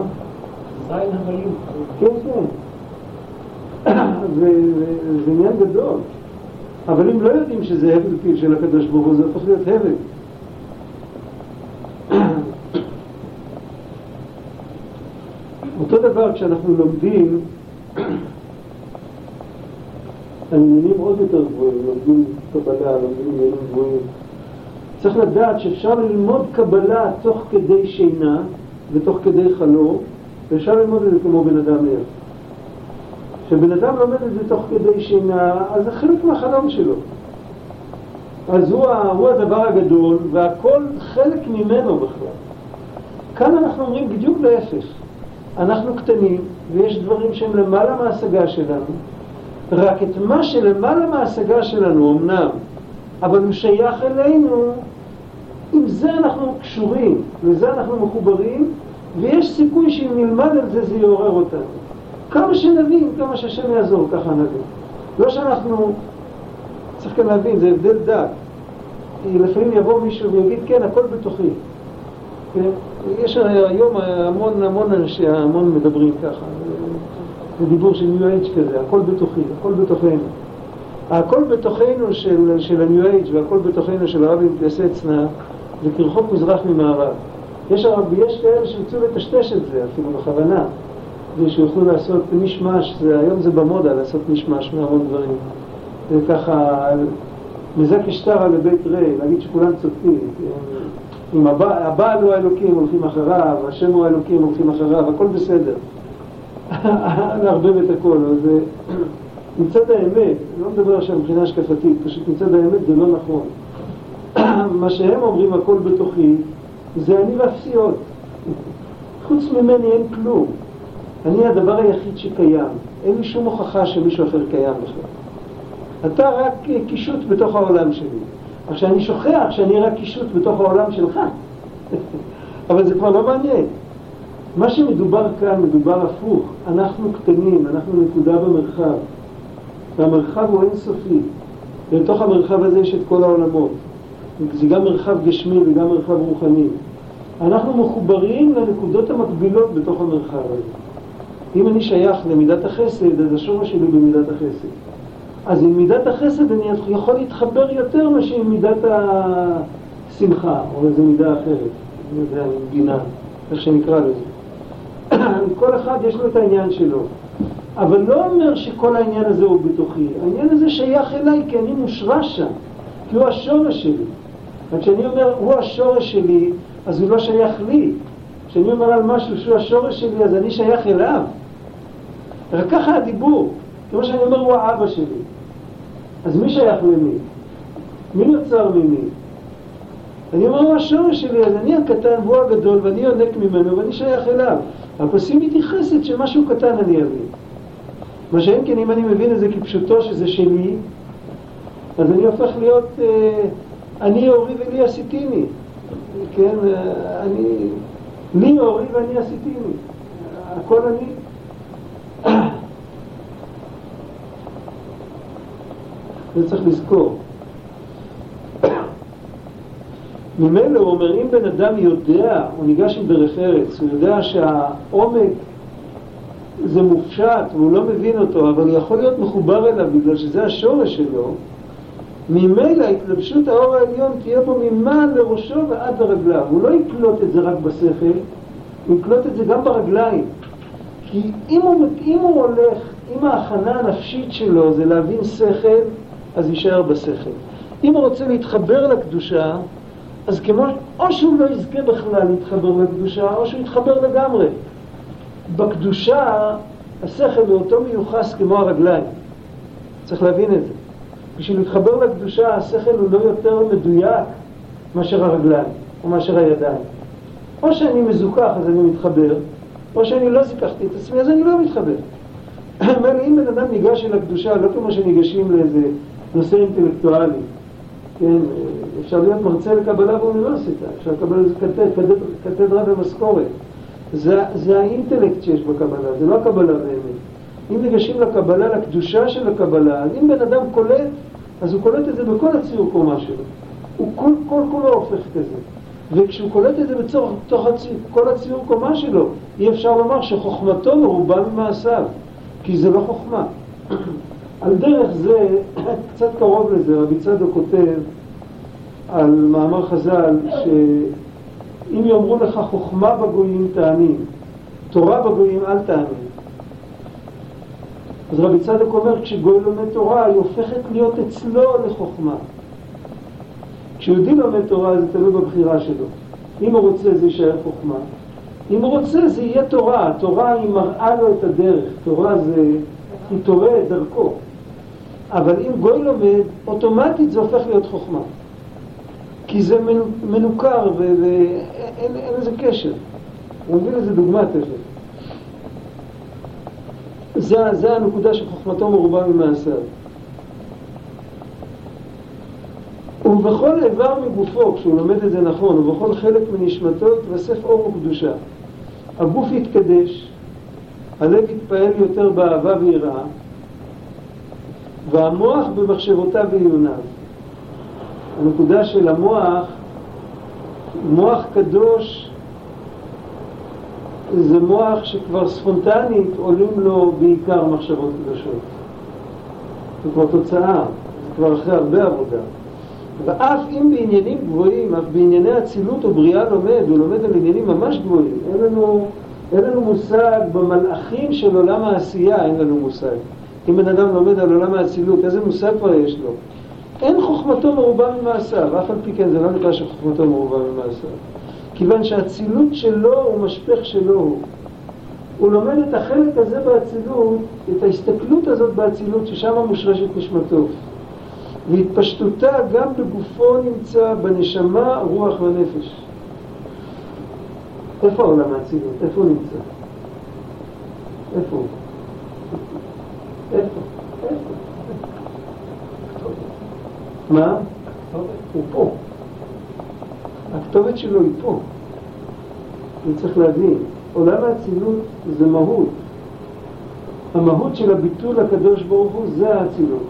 זין הבלים. כן. זה עניין גדול. אבל אם לא יודעים שזה הבל פיו של הקדוש ברוך הוא, זה הופך להיות הבל. אותו דבר כשאנחנו לומדים על עניינים עוד יותר גבוהים, לומדים קבלה, לומדים עניינים גבוהים. צריך לדעת שאפשר ללמוד קבלה תוך כדי שינה, ותוך כדי חלום, ואפשר ללמוד את זה כמו בן אדם ער. כשבן אדם לומד את זה תוך כדי שינה, אז זה חלק מהחלום שלו. אז הוא הדבר הגדול, והכל חלק ממנו בכלל. כאן אנחנו אומרים בדיוק להפך. אנחנו קטנים, ויש דברים שהם למעלה מההשגה שלנו, רק את מה שלמעלה מההשגה שלנו, אמנם, אבל הוא שייך אלינו, עם זה אנחנו קשורים, לזה אנחנו מחוברים, ויש סיכוי שאם נלמד על זה, זה יעורר אותנו. כמה שנבין, כמה שהשם יעזור, ככה נבין. לא שאנחנו צריך כאן להבין, זה הבדל דק. לפעמים יבוא מישהו ויגיד, כן, הכל בתוכי. יש היום המון אנשי, המון מדברים ככה. זה דיבור של ניו אייג' כזה, הכל בתוכי, הכל בתוכנו. הכל בתוכנו של הניו אייג' והכל בתוכנו של הרבי מתייסצנה, זה כרחוק מזרח ממערב. יש כאלה שיצאו לטשטש את זה, אפילו בכוונה, ושיוכלו לעשות משמש, היום זה במודה לעשות משמש מהמון דברים. זה ככה, מזק השטרה לבית רי, להגיד שכולם צודקים. אם הבעל הוא האלוקים הולכים אחריו, השם הוא האלוקים הולכים אחריו, הכל בסדר. נערבב את הכל, אבל מצד האמת, לא מדבר עכשיו מבחינה השקפתית, פשוט מצד האמת זה לא נכון. מה שהם אומרים הכל בתוכי, זה אני והפסיעות. חוץ ממני אין כלום. אני הדבר היחיד שקיים. אין לי שום הוכחה שמישהו אחר קיים בכלל. אתה רק קישוט בתוך העולם שלי. עכשיו אני שוכח שאני רק קישוט בתוך העולם שלך. אבל זה כבר לא מעניין. מה שמדובר כאן מדובר הפוך. אנחנו קטנים, אנחנו נקודה במרחב, והמרחב הוא אינסופי. לתוך המרחב הזה יש את כל העולמות. זה גם מרחב גשמי וגם מרחב רוחני. אנחנו מחוברים לנקודות המקבילות בתוך המרחב הזה. אם אני שייך למידת החסד, אז השורש שלי במידת החסד. אז עם מידת החסד אני יכול להתחבר יותר מאשר עם מידת השמחה, או איזו מידה אחרת. זה המגינה, איך שנקרא לזה. כל אחד יש לו את העניין שלו. אבל לא אומר שכל העניין הזה הוא בתוכי. העניין הזה שייך אליי כי אני מושרש שם. כי הוא השורש שלי. וכשאני אומר, הוא השורש שלי, אז הוא לא שייך לי. כשאני אומר על משהו שהוא השורש שלי, אז אני שייך אליו. רק ככה הדיבור. כמו שאני אומר, הוא האבא שלי. אז מי שייך ממי? מי נוצר ממי? אני אומר, הוא השורש שלי, אז אני הקטן, הוא הגדול, ואני יונק ממנו, ואני שייך אליו. אבל עושים איתי חסד שמשהו קטן אני אבין. מה שאין כן, אם אני מבין את זה כפשוטו שזה שלי, אז אני הופך להיות, אני אורי ולי עשיתיני. כן, אני... מי אורי ואני עשיתיני. הכל אני... זה צריך לזכור. ממנו הוא אומר, אם בן אדם יודע, הוא ניגש עם דרך ארץ, הוא יודע שהעומק זה מופשט והוא לא מבין אותו, אבל הוא יכול להיות מחובר אליו בגלל שזה השורש שלו, ממילא התלבשות האור העליון תהיה בו ממעל לראשו ועד הרגליו. הוא לא יקלוט את זה רק בשכל, הוא יקלוט את זה גם ברגליים. כי אם הוא הולך, אם ההכנה הנפשית שלו זה להבין שכל, אז יישאר בשכל. אם הוא רוצה להתחבר לקדושה, אז כמו, או שהוא לא יזכה בכלל להתחבר לקדושה, או שהוא יתחבר לגמרי. בקדושה, השכל באותו מיוחס כמו הרגליים. צריך להבין את זה. בשביל להתחבר לקדושה, השכל הוא לא יותר מדויק מאשר הרגליים, או מאשר הידיים. או שאני מזוכח, אז אני מתחבר, או שאני לא זיקחתי את עצמי, אז אני לא מתחבר. אבל אם בן אדם ניגש אל הקדושה, לא כמו שניגשים לאיזה נושא אינטלקטואלי, כן, אפשר להיות מרצה לקבלה באוניברסיטה, אפשר לקבל קתדרה במשכורת. זה האינטלקט שיש בקבלה, זה לא הקבלה באמת. אם ניגשים לקבלה, לקדושה של הקבלה, אז אם בן אדם קולט, אז הוא קולט את זה בכל הציור קומה שלו. הוא כולו הופך כזה. וכשהוא קולט את זה בתוך כל הציור קומה שלו, אי אפשר לומר שחוכמתו מרובה ממעשיו, כי זה לא חוכמה. על דרך זה, קצת קרוב לזה, רבי צדוק כותב על מאמר חז"ל, שאם יאמרו לך חוכמה בגויים תאמין, תורה בגויים אל תאמין. אז רבי צדוק אומר, כשגוי לומד תורה, היא הופכת להיות אצלו לחוכמה. כשיהודי לומד תורה, זה תלוי בבחירה שלו. אם הוא רוצה, זה יישאר חוכמה. אם הוא רוצה, זה יהיה תורה. התורה היא מראה לו את הדרך. תורה זה... היא תורה את דרכו. אבל אם גוי לומד, אוטומטית זה הופך להיות חוכמה. כי זה מנוכר ואין איזה קשר. הוא מבין איזה דוגמה תכף. זה הנקודה שחוכמתו מרובה ממעשיו. ובכל איבר מגופו, כשהוא לומד את זה נכון, ובכל חלק מנשמתו התווסף אור וקדושה. הגוף יתקדש, הלב יתפעל יותר באהבה ויראה, והמוח במחשבותיו ועיוניו. הנקודה של המוח, מוח קדוש, זה מוח שכבר ספונטנית עולים לו בעיקר מחשבות קדושות. זה כבר תוצאה, זה כבר אחרי הרבה עבודה. ואף אם בעניינים גבוהים, אף בענייני הצילות או בריאה לומד, הוא לומד על עניינים ממש גבוהים. אין לנו מושג במלאכים של עולם העשייה, אין לנו מושג. אם בן אדם לומד על עולם האצילות, איזה מושג כבר יש לו? אין חוכמתו מרובה ממעשיו, אף על פי כן זה לא נקרא שחוכמתו מרובה ממעשיו. כיוון שהאצילות שלו הוא משפך שלו. הוא לומד את החלק הזה באצילות, את ההסתכלות הזאת באצילות ששם מושרשת נשמתו. והתפשטותה גם בגופו נמצא בנשמה, רוח ונפש. איפה העולם האצילות? איפה הוא נמצא? איפה הוא? איפה? מה? הוא פה. הכתובת שלו היא פה. אני צריך להבין. עולם האצילות זה מהות. המהות של הביטול הקדוש ברוך הוא זה האצילות.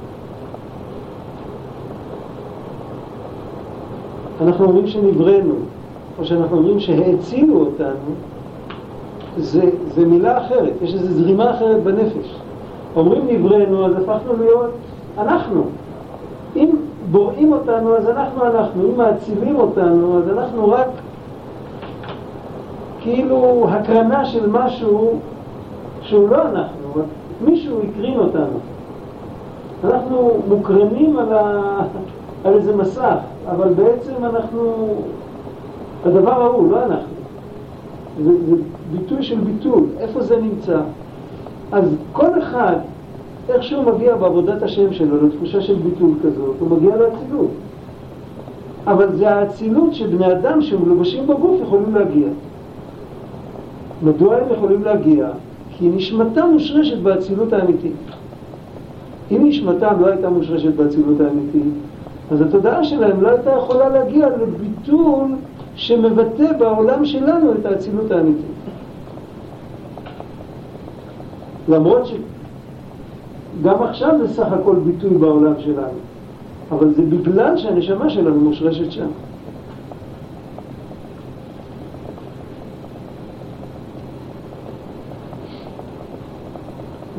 אנחנו אומרים שנבראנו, או שאנחנו אומרים שהאצילו אותנו, זה מילה אחרת, יש איזו זרימה אחרת בנפש. אומרים נבראנו, אז הפכנו להיות אנחנו. אם בוראים אותנו, אז אנחנו. אם מאצילים אותנו, אז אנחנו רק כאילו הקרנה של משהו שהוא לא אנחנו, מישהו הקרין אותנו. אנחנו מוקרנים על איזה מסך, אבל בעצם אנחנו, הדבר ההוא, לא אנחנו. זה ביטוי של ביטול, איפה זה נמצא? אז כל אחד, איך שהוא מגיע בעבודת השם שלו, לתחושה של ביטול כזאת, הוא מגיע לאצילות. אבל זה האצילות שבני אדם שמלובשים בגוף יכולים להגיע. מדוע הם יכולים להגיע? כי נשמתם מושרשת באצילות האמיתית. אם נשמתם לא הייתה מושרשת באצילות האמיתית, אז התודעה שלהם לא הייתה יכולה להגיע לביטול שמבטא בעולם שלנו את האצילות האמיתית. למרות שגם עכשיו זה סך הכל ביטוי בעולם שלנו, אבל זה בגלל שהנשמה שלנו מושרשת שם.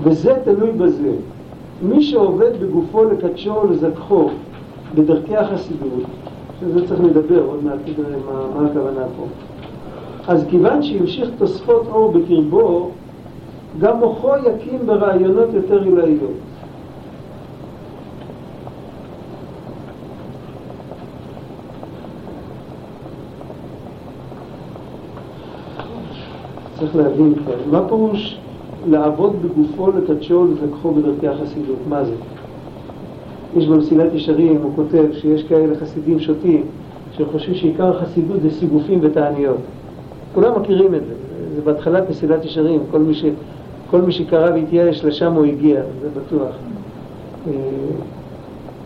וזה תלוי בזה. מי שעובד בגופו לקדשו ולזכחו בדרכי החסידות, שזה צריך לדבר עוד מעט מה הכוונה פה. אז כיוון שהמשיך תוספות אור בקרבו, גם מוחו יקים ברעיונות יותר עילאיות. צריך להבין כבר, מה פירוש לעבוד בגופו לקדשו ולזכחו בדרכי החסידות? מה זה? יש במסילת ישרים, הוא כותב שיש כאלה חסידים שוטים שחושבים שעיקר החסידות זה סיגופים ותעניות. כולם מכירים את זה, זה בהתחלת מסילת ישרים, כל מי שקרא והתייאש לשם הוא הגיע, זה בטוח.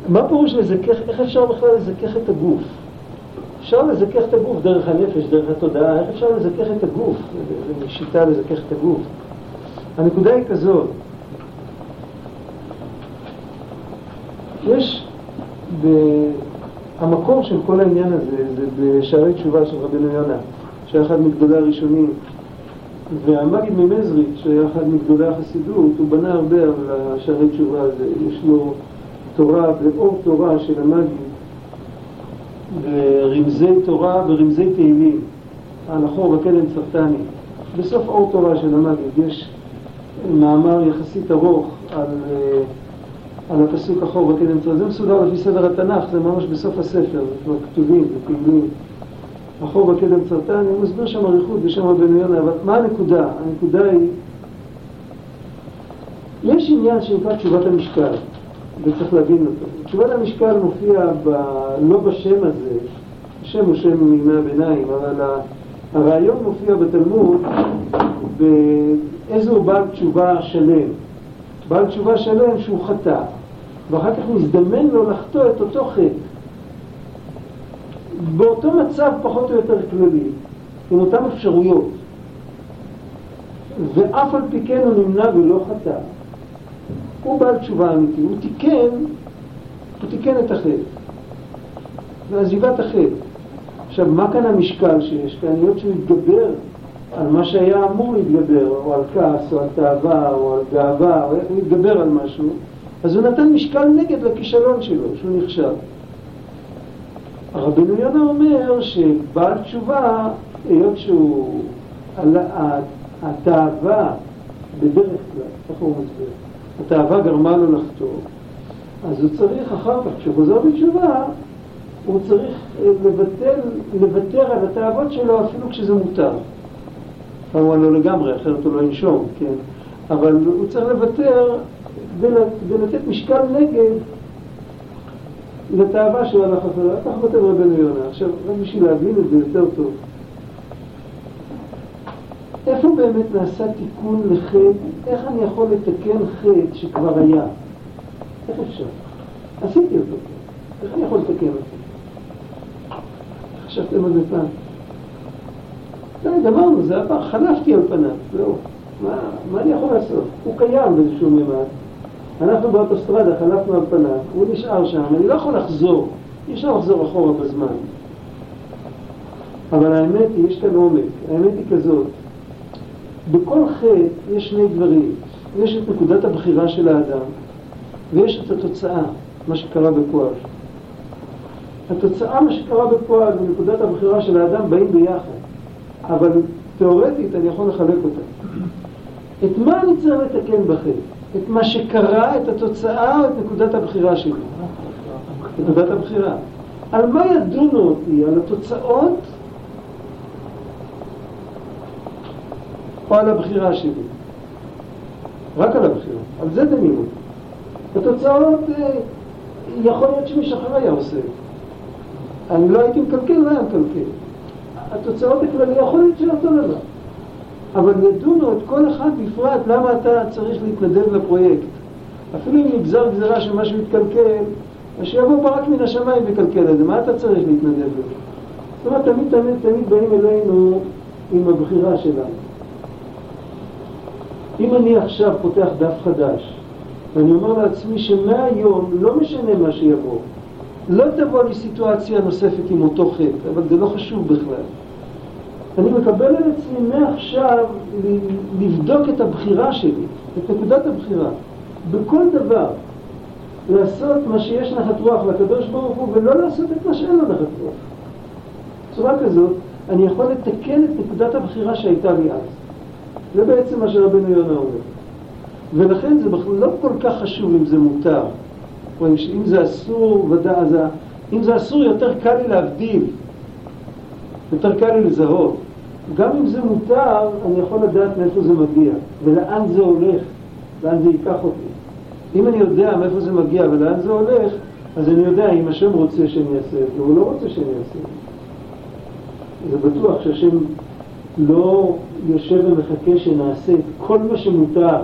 מה פירוש לזכך, איך אפשר בכלל לזכך את הגוף? אפשר לזכך את הגוף דרך הנפש, דרך התודעה, איך אפשר לזכך את הגוף? זה שיטה לזכך את הגוף. הנקודה היא כזאת, יש המקור של כל העניין הזה, זה בשערי תשובה של רבנו יונה, שהיה אחד מגדולי הראשונים, והמגיד ממזריץ' שהיה אחד מגדולי החסידות, הוא בנה הרבה על השערי תשובה הזה, יש לו תורה ואור תורה של המגיד, ברמזי תורה ורמזי תהילים, הלכור בקלם סרטני. בסוף אור תורה של המגיד יש מאמר יחסית ארוך על הפסוק אחור בקדם תורה, זה מסודר לפי סדר התנ"ך, זה ממש בסוף הספר, זה כבר כתובים ופעילים. אחור בקדם צרטן, אני מסביר שם אריכות בשם רבנו יונה, אבל מה הנקודה? הנקודה היא, יש עניין שנקרא תשובת המשקל, וצריך להבין אותו. תשובת המשקל מופיע לא בשם הזה, השם הוא שם מימי הביניים, אבל הרעיון מופיע בתלמוד באיזו בעל תשובה שלם. בעל תשובה שלם שהוא חטא, ואחר כך מזדמן לו לחטוא את אותו חטא. באותו מצב פחות או יותר כללי, עם אותן אפשרויות. ואף על פי כן הוא נמנע ולא חטא. הוא בעל תשובה אמיתי, הוא תיקן את החטא. ועזיבת החטא. עכשיו, מה כאן המשקל שיש? כאן להיות שהוא יתגבר על מה שהיה אמור להתגבר, או על כעס, או על תאווה, או על גאווה, או להתגבר על משהו, אז הוא נתן משקל נגד לכישלון שלו, שהוא נכשל. הרבנו יונה אומר שבעל תשובה, היות שהוא התאווה בדרך כלל, איך הוא מסביר? התאווה גרמה לו לחטוא, אז הוא צריך אחר כך, כשחוזר בתשובה, הוא צריך לוותר על התאוות שלו אפילו כשזה מותר. כמובן לא לגמרי, אחרת הוא לא ינשום, כן? אבל הוא צריך לוותר ולתת משקל נגד לתאווה שהוא הלך אחריו. כך כותב רבנו יונה. עכשיו, רק בשביל להבין את זה יותר טוב. איפה באמת נעשה תיקון לחטא? איך אני יכול לתקן חטא שכבר היה? איך אפשר? עשיתי אותו. איך אני יכול לתקן אותו? חשבתם על זה פעם? גמרנו, זה עבר, חלשתי על פניו, זהו. מה אני יכול לעשות? הוא קיים באיזשהו ממד. אנחנו באוטוסטרדה, חלפנו על פניו, הוא נשאר שם, אני לא יכול לחזור. אי אפשר לחזור אחורה בזמן. אבל האמת היא, יש כאן עומק. האמת היא כזאת. בכל חטא יש שני דברים. יש את נקודת הבחירה של האדם, ויש את התוצאה, מה שקרה בפועל. התוצאה, מה שקרה בפועל, ונקודת הבחירה של האדם באים ביחד. אבל תיאורטית אני יכול לחלק אותה. את מה אני צריך לתקן בחטא? את מה שקרה, את התוצאה, את נקודת הבחירה שלי. נקודת הבחירה. על מה ידונו אותי? על התוצאות? או על הבחירה שלי? רק על הבחירה. על זה דמינו. התוצאות, יכול להיות שמשחרר היה עושה. אני לא הייתי מקלקל, לא היה מקלקל. התוצאות בכלל יכול להיות של אותו דבר. אבל נדונו את כל אחד בפרט למה אתה צריך להתנדב לפרויקט. אפילו אם נגזר גזרה שמשהו יתקלקל, שיבוא ברק מן השמיים וקלקל את זה. מה אתה צריך להתנדב לזה? זאת אומרת, תמיד באים אלינו עם הבחירה שלנו. אם אני עכשיו פותח דף חדש, ואני אומר לעצמי שמהיום לא משנה מה שיבוא, לא תבוא לי סיטואציה נוספת עם אותו חטא, אבל זה לא חשוב בכלל. אני מקבל על עצמי מעכשיו לבדוק את הבחירה שלי, את נקודת הבחירה, בכל דבר, לעשות מה שיש נחת רוח לקדוש ברוך הוא, ולא לעשות את מה שאין לו נחת רוח. בצורה כזאת, אני יכול לתקן את נקודת הבחירה שהייתה לי אז. זה בעצם מה שרבנו יונה אומר. ולכן זה לא כל כך חשוב אם זה מותר. אם זה אסור, אם זה אסור יותר קל לי להבדיל, יותר קל לי לזהות. גם אם זה מותר, אני יכול לדעת מאיפה זה מגיע, ולאן זה הולך, לאן זה ייקח אותי. אם אני יודע מאיפה זה מגיע ולאן זה הולך, אז אני יודע אם השם רוצה שאני אעשה את זה, הוא לא רוצה שאני אעשה את זה. זה בטוח שהשם לא יושב ומחכה שנעשה את כל מה שמותר,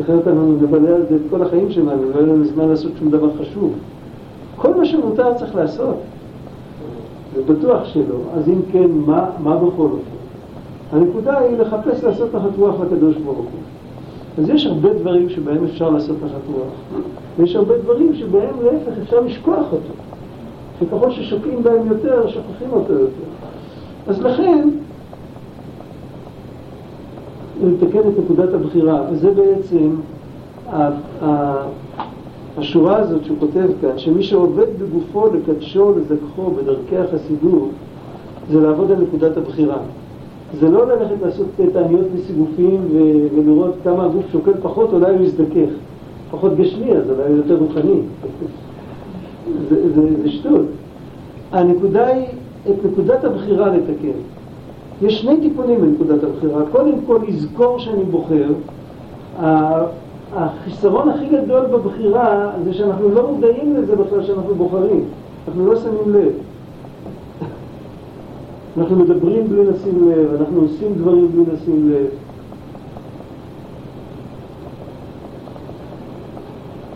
אחרת אנחנו נבלה את כל החיים שלנו, לא יהיה לנו זמן לעשות שום דבר חשוב. כל מה שמותר צריך לעשות. זה בטוח שלא. אז אם כן, מה בכל אופן? הנקודה היא לחפש לעשות נחת רוח לקדוש ברוך הוא. אז יש הרבה דברים שבהם אפשר לעשות נחת רוח. ויש הרבה דברים שבהם להפך אפשר לשכוח אותו. שככל ששוקעים בהם יותר, שוכחים אותו יותר. אז לכן, לתקן את נקודת הבחירה, וזה בעצם השורה הזאת שהוא כותב כאן, שמי שעובד בגופו לקדשו, לזכחו, בדרכי החסידות, זה לעבוד על נקודת הבחירה. זה לא ללכת לעשות תעניות מסיגופים ולראות כמה הגוף שוקל פחות, אולי הוא יזדכך. פחות גשמי, אז אולי הוא יותר רוחני. זה שטות. הנקודה היא את נקודת הבחירה לתקן. יש שני תיקונים בנקודת הבחירה. קודם כל, לזכור שאני בוחר. החיסרון הכי גדול בבחירה זה שאנחנו לא מודעים לזה בכלל שאנחנו בוחרים. אנחנו לא שמים לב. אנחנו מדברים בלי לשים לב, אנחנו עושים דברים בלי לשים לב.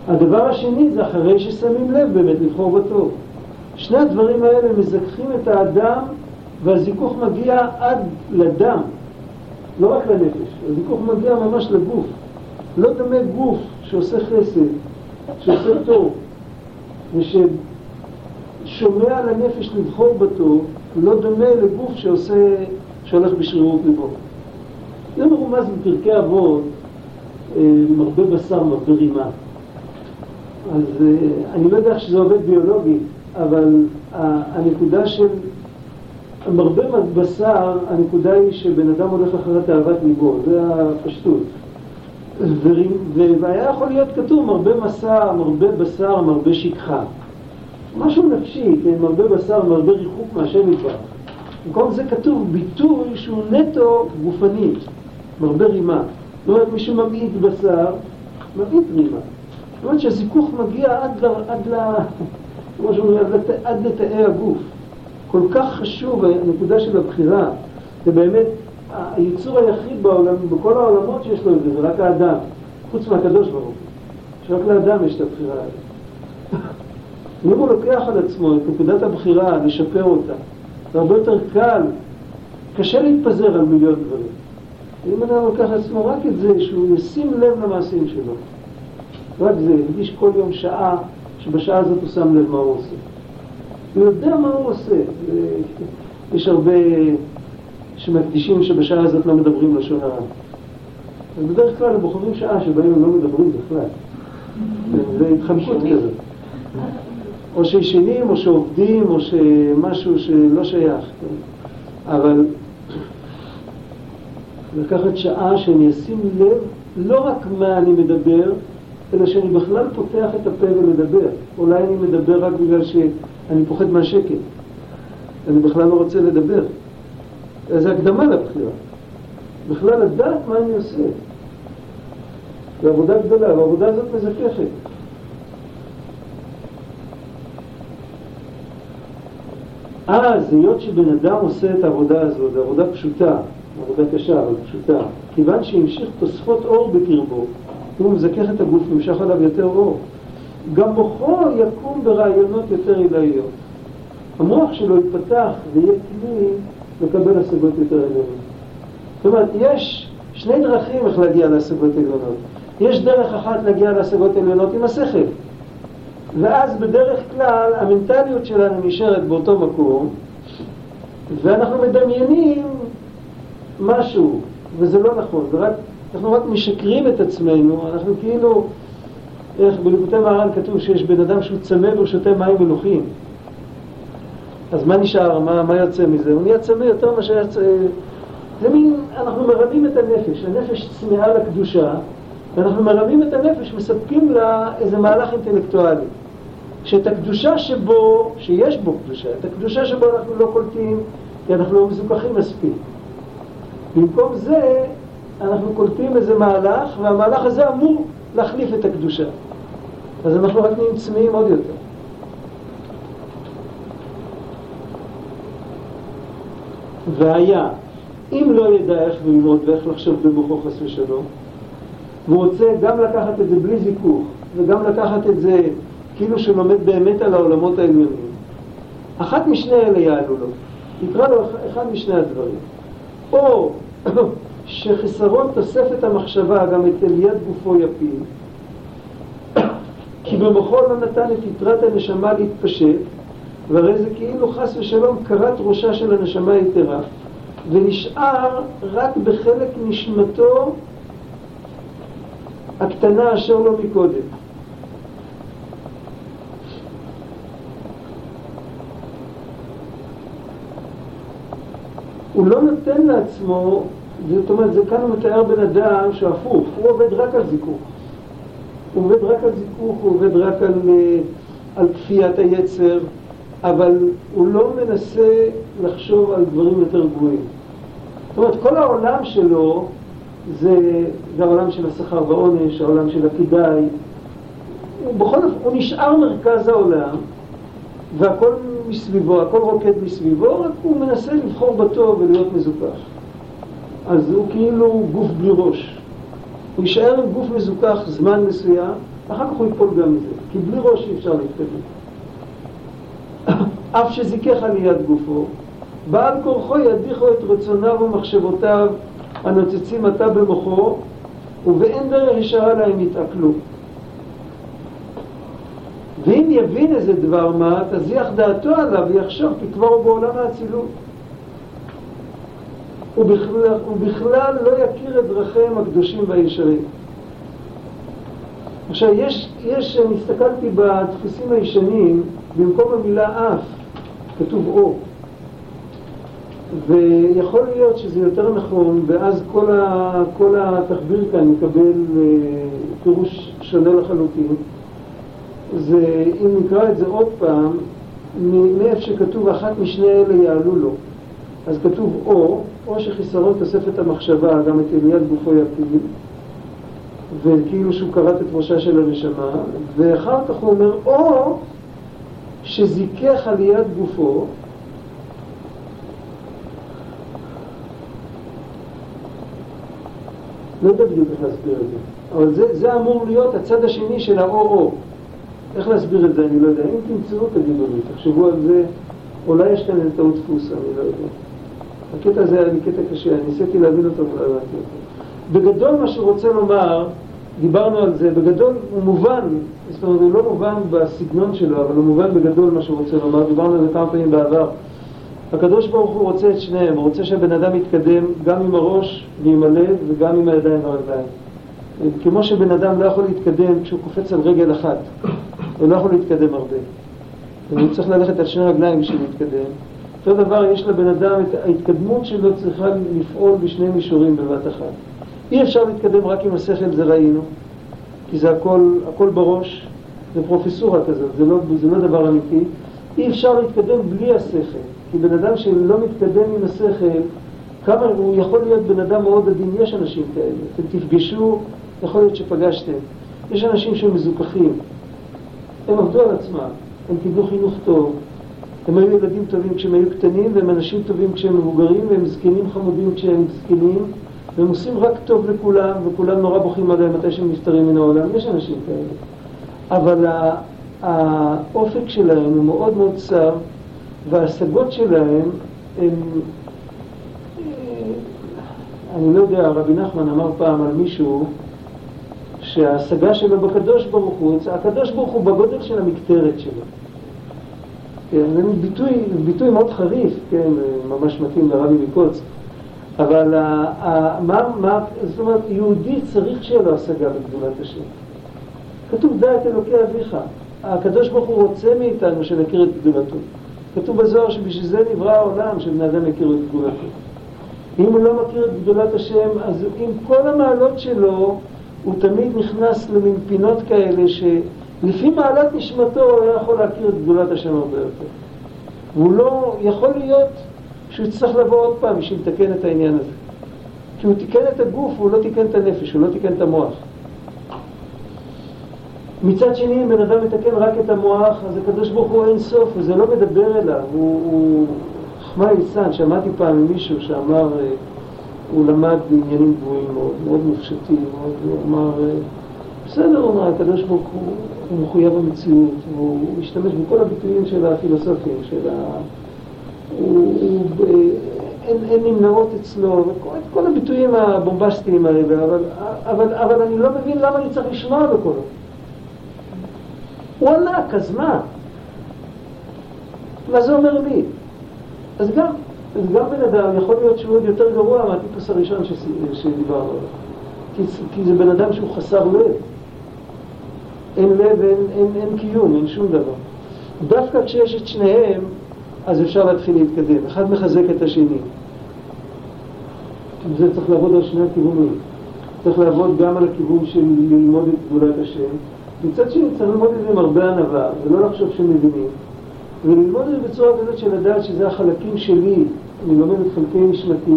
הדבר השני זה אחרי ששמים לב באמת לבחור בטוב. שני הדברים האלה מזכחים את האדם, והזיכוך מגיע עד לדם, לא רק לנפש. הזיכוך מגיע ממש לגוף. לא דומה גוף שעושה חסד, שעושה טוב, וששומע לנפש לבחור בטוב, לא דומה לגוף שהולך בשרירות לבו. זה מרומז בפרקי אבות, עם הרבה בשר מברימה. אז אני לא יודע איך שזה עובד ביולוגית, אבל הנקודה של מרבה בשר, הנקודה היא שבן אדם הולך אחרי תאוות ליבו, זה הפשטות. והיה יכול להיות כתוב מרבה מסע, מרבה בשר, מרבה שכחה. משהו נפשי, כן, מרבה בשר, מרבה ריחוק מהשם יתברך. במקום זה כתוב ביטוי שהוא נטו גופני, מרבה רימה. זאת אומרת, מי שממעיט בשר, ממעיט רימה. זאת אומרת שהזיכוך מגיע עד לתאי הגוף. כל כך חשוב, הנקודה של הבחירה, זה באמת הייצור היחיד בעולם, בכל העולמות שיש לו את זה, זה רק האדם, חוץ מהקדוש ברוך הוא, שרק לאדם יש את הבחירה הזאת. אם הוא לוקח על עצמו את נקודת הבחירה, לשפר אותה, זה הרבה יותר קל קשה להתפזר על מיליון דברים. אם אדם לוקח לעצמו רק את זה, שהוא ישים לב למעשים שלו, רק זה, יגיש כל יום שעה, שבשעה הזאת הוא שם לב מה הוא עושה. הוא יודע מה הוא עושה. יש הרבה שמקדישים שבשעה הזאת לא מדברים לשון הרע. אז בדרך כלל הם בוחרים שעה שבהם הם לא מדברים בכלל. זה התחמקות כזה. או שישנים, או שעובדים, או שמשהו שלא שייך. אבל לקחת שעה שאני אשים לב לא רק מה אני מדבר, אלא שאני בכלל פותח את הפה ומדבר. אולי אני מדבר רק בגלל שאני פוחד מהשקט. אני בכלל לא רוצה לדבר. אז זה הקדמה לבחירה. בכלל לדעת מה אני עושה. זו עבודה גדולה, והעבודה הזאת מזככת. אז היות שבן אדם עושה את העבודה הזאת, זו עבודה פשוטה, עבודה קשה, אבל פשוטה, כיוון שהמשיך תוספות אור בקרבו, הוא מזכך את הגוף, נמשך עליו יותר אור. גם מוחו יקום ברעיונות יותר עילאיות. המוח שלו יפתח ויהיה כלי לקבל השגות יותר עליונות. זאת אומרת, יש שני דרכים איך להגיע להשגות עליונות. יש דרך אחת להגיע להשגות עליונות עם השכל. ואז בדרך כלל המנטליות שלנו נשארת באותו מקום, ואנחנו מדמיינים משהו, וזה לא נכון. אנחנו רק משקרים את עצמנו, אנחנו כאילו, איך בליקוטי מהר"ן כתוב שיש בן אדם שהוא צמא והוא שותה מים מלוחים. אז מה נשאר? מה יוצא מזה? הוא נהיה צמא יותר מה שיצא. זה מין, אנחנו מרמים את הנפש. הנפש צמאה לקדושה, ואנחנו מרמים את הנפש, מספקים לה איזה מהלך אינטלקטואלי. שאת הקדושה שבו, שיש בו קדושה, את הקדושה שבו אנחנו לא קולטים, כי אנחנו לא מזוכחים מספיק. במקום זה, אנחנו קולטים איזה מהלך, והמהלך הזה אמור להחליף את הקדושה. אז אנחנו רק נהיים צמאים עוד יותר. והיה, אם לא ידע איך ללמוד ואיך לחשוב במוחו חס ושלום, והוא רוצה גם לקחת את זה בלי זיכוך, וגם לקחת את זה כאילו שלומד באמת על העולמות העליונים, אחת משני אלה יעלו לו. יקרא לו אחד משני הדברים. או שחסרון תוספת המחשבה גם את עליית גופו יפיל, כי במוחו לא נתן את יתרת הנשמה להתפשט, והרי זה כאילו חס ושלום קרת ראשה של הנשמה היתרה, ונשאר רק בחלק נשמתו הקטנה אשר לו מקודם. הוא לא נותן לעצמו, זאת אומרת, זה כאן הוא מתאר בן אדם שהפוך, הוא עובד רק על זיכוך. הוא עובד רק על זיכוך, הוא עובד רק על כפיית היצר, אבל הוא לא מנסה לחשוב על דברים יותר גבוהים. זאת אומרת, כל העולם שלו זה העולם של השכר והעונש, העולם של הכדאי. בכל אופן, הוא נשאר מרכז העולם, והכל מסביבו, הכל רוקד מסביבו, רק הוא מנסה לבחור בטוב ולהיות מזוכח. אז הוא כאילו גוף בלי ראש. הוא יישאר עם גוף מזוכח זמן מסוים, אחר כך הוא ייפול גם מזה, כי בלי ראש אי אפשר להתקדם. אף שזיקח על יד גופו, בעל כורחו ידיחו את רצוניו ומחשבותיו הנוצצים עתה במוחו, ובאין דרך ישרה להם יתעכלו. ואם יבין איזה דבר מה, תזיח דעתו עליו ויחשוב כי כבר הוא בעולם האצילות. ובכלל לא יכיר את דרכיהם הקדושים והישרים. עכשיו, יש הסתכלתי בדפוסים הישנים, במקום המילה אף, כתוב או. ויכול להיות שזה יותר נכון, ואז כל התחביר כאן מקבל פירוש שונה לחלוטין. זה, אם נקרא את זה עוד פעם, מאיפה שכתוב אחת משני אלה יעלו לו. אז כתוב או שחיסרון תוספת המחשבה, גם את עליית גופו יפיל, וכאילו שהוא קראת את ראשה של הנשמה, ואחר כך הוא אומר, או שזיקח עליית גופו, לא יודע בדיוק איך להסביר את זה, אבל זה אמור להיות הצד השני של האו-או. איך להסביר את זה, אני לא יודע. אם תמצאו, תגידו לי, תחשבו על זה, אולי יש כאן איזה טעות דפוס, אני לא יודע. הקטע הזה היה לי קטע קשה, ניסיתי להבין אותו ולא הבנתי אותו. בגדול מה שרוצה לומר, דיברנו על זה, בגדול הוא מובן, זאת אומרת הוא לא מובן בסגנון שלו, אבל הוא מובן בגדול מה שרוצה לומר, דיברנו על זה כמה פעמים בעבר. הקדוש ברוך הוא רוצה את שניהם, הוא רוצה שהבן אדם יתקדם גם עם הראש ועם הלב וגם עם הידיים והרגליים. כמו שבן אדם לא יכול להתקדם כשהוא קופץ על רגל אחת, הוא לא יכול להתקדם הרבה. הוא צריך ללכת על שני רגליים בשביל להתקדם. אותו דבר יש לבן אדם, ההתקדמות שלו צריכה לפעול בשני מישורים בבת אחת. אי אפשר להתקדם רק עם השכל, זה ראינו, כי זה הכל בראש, זה פרופסורה כזאת, זה לא דבר אמיתי. אי אפשר להתקדם בלי השכל, כי בן אדם שלא מתקדם עם השכל, כמה הוא יכול להיות בן אדם מאוד עדין, יש אנשים כאלה, אתם תפגשו, יכול להיות שפגשתם, יש אנשים שהם מזוכחים, הם עבדו על עצמם, הם קיבלו חינוך טוב, הם היו ילדים טובים כשהם היו קטנים, והם אנשים טובים כשהם מבוגרים, והם זקנים חמודים כשהם זקנים, והם עושים רק טוב לכולם, וכולם נורא בוכים עליהם מתי שהם נפטרים מן העולם, יש אנשים כאלה. אבל האופק שלהם הוא מאוד מאוד צר, וההשגות שלהם הם... אני לא יודע, רבי נחמן אמר פעם על מישהו, שההשגה שלו בקדוש ברוך הוא, הקדוש ברוך הוא בגודל של המקטרת שלו. כן, זה ביטוי מאוד חריף, כן, ממש מתאים לרבי מקוץ. אבל זאת אומרת, יהודי צריך שיהיה לו השגה בגדולת השם. כתוב דע את אלוקי אביך. הקדוש ברוך הוא רוצה מאיתנו שנכיר את גדולתו. כתוב בזוהר שבשביל זה נברא העולם, שבני אדם יכירו את גדולתו. אם הוא לא מכיר את גדולת השם, אז עם כל המעלות שלו, הוא תמיד נכנס למין פינות כאלה ש... לפי מעלת נשמתו הוא היה יכול להכיר את גדולת השם הרבה יותר. והוא לא יכול להיות שהוא צריך לבוא עוד פעם בשביל לתקן את העניין הזה. כי הוא תיקן את הגוף, הוא לא תיקן את הנפש, הוא לא תיקן את המוח. מצד שני, אם בן אדם מתקן רק את המוח, אז הקדוש ברוך הוא אין סוף, וזה לא מדבר אליו. הוא חמא ליצן, שמעתי פעם ממישהו שאמר, הוא למד בעניינים גבוהים מאוד, מאוד מופשטים, הוא אמר, בסדר, הוא אמר, הקדוש ברוך הוא, הוא מחויב המציאות, הוא משתמש בכל הביטויים של הפילוסופיה, אין נמנעות אצלו, את כל הביטויים הבומבסטיים האלה, אבל אני לא מבין למה אני צריך לשמוע בכל זה. הוא ענק, אז מה? מה זה אומר לי? אז גם בן אדם יכול להיות שהוא עוד יותר גרוע מהטיפוס הראשון שדיברנו עליו, כי זה בן אדם שהוא חסר לב. אין לב, אין קיום, אין שום דבר. דווקא כשיש את שניהם, אז אפשר להתחיל להתקדם. אחד מחזק את השני. זה צריך לעבוד על שני הכיוונים. צריך לעבוד גם על הכיוון של ללמוד את גדולת השם. מצד שני, צריך ללמוד את זה עם הרבה ענווה, ולא לחשוב שמבינים. וללמוד את זה בצורה כזאת של לדעת שזה החלקים שלי, אני לומד את חלקי נשמתי,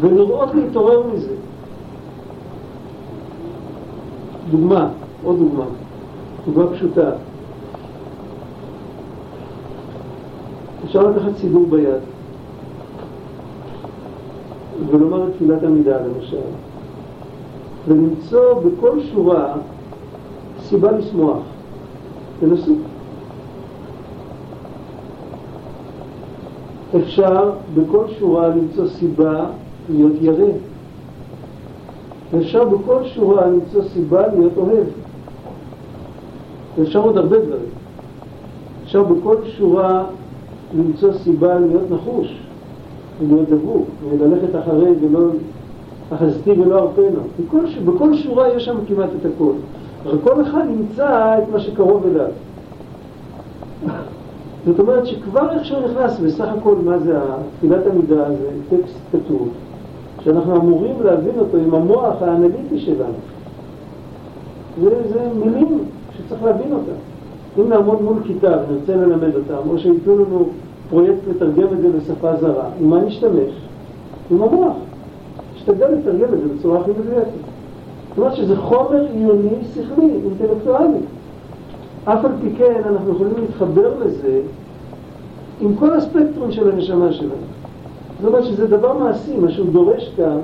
ולראות להתעורר מזה. דוגמה פשוטה. אפשר לקחת סידור ביד ולומר את תפילת עמידה למשל, ולמצוא בכל שורה סיבה לשמוח. תנסו. אפשר בכל שורה למצוא סיבה להיות ירא. אפשר בכל שורה למצוא סיבה להיות אוהב. אפשר עוד הרבה דברים. אפשר בכל שורה למצוא סיבה להיות נחוש, להיות דבוק, וללכת אחרי ולא אחזתי ולא ארפנו. בכל שורה יש שם כמעט את הכל. רק כל אחד נמצא את מה שקרוב אליו. זאת אומרת שכבר איך שהוא נכנס, בסך הכל מה זה תפילת עמידה, זה טקסט כתוב, שאנחנו אמורים להבין אותו עם המוח האנליטי שלנו. זה מילים שצריך להבין אותם. אם נעמוד מול כיתה ונרצה ללמד אותם, או שיתנו לנו פרויקט לתרגם את זה בשפה זרה, עם מה נשתמש? עם המוח. נשתדל לתרגם את זה בצורה הכי מדויקת. זאת אומרת שזה חומר עיוני, שכלי, אינטלקטואלי. אף על פי כן אנחנו יכולים להתחבר לזה עם כל הספקטרום של הנשמה שלנו. זאת אומרת שזה דבר מעשי, מה שהוא דורש כאן,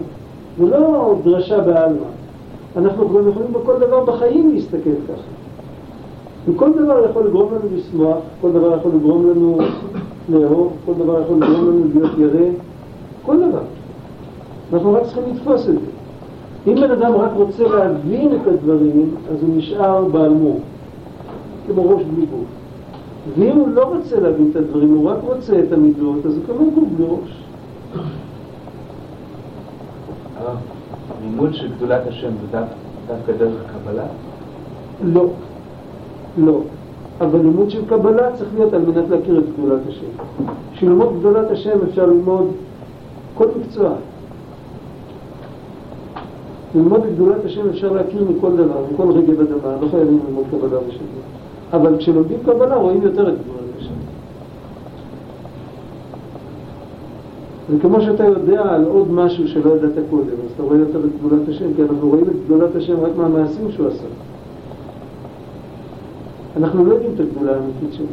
הוא לא דרשה בעלמה. אנחנו גם יכולים בכל דבר בחיים להסתכל ככה. וכל דבר יכול לגרום לנו לשמוח, כל דבר יכול לגרום לנו לאהוב, כל דבר יכול לגרום לנו להיות ירא, כל דבר. אנחנו רק צריכים לתפוס את זה. אם בן אדם רק רוצה להבין את הדברים, אז הוא נשאר באלמור, כמו ראש בלי גוף. ואם הוא לא רוצה להבין את הדברים, הוא רק רוצה את המידות, אז הוא כמובן גוף בלי ראש. המימון של גדולת השם זה דווקא דרך הקבלה? לא, לא. אבל לימוד של קבלה צריך להיות על מנת להכיר את גדולת השם. בשביל ללמוד גדולת השם אפשר ללמוד כל מקצוע. ללמוד את גדולת השם אפשר להכיר מכל דבר, מכל רגע בדבר, לא חייבים ללמוד קבלה ושם. אבל כשלומדים קבלה רואים יותר את גדולת השם. וכמו שאתה יודע על עוד משהו שלא ידעת קודם, אז אתה רואה יותר את גדולת השם, כי אנחנו רואים את גדולת השם רק מהמעשים שהוא עשה. אנחנו לא יודעים את הגדולה האמיתית שלנו.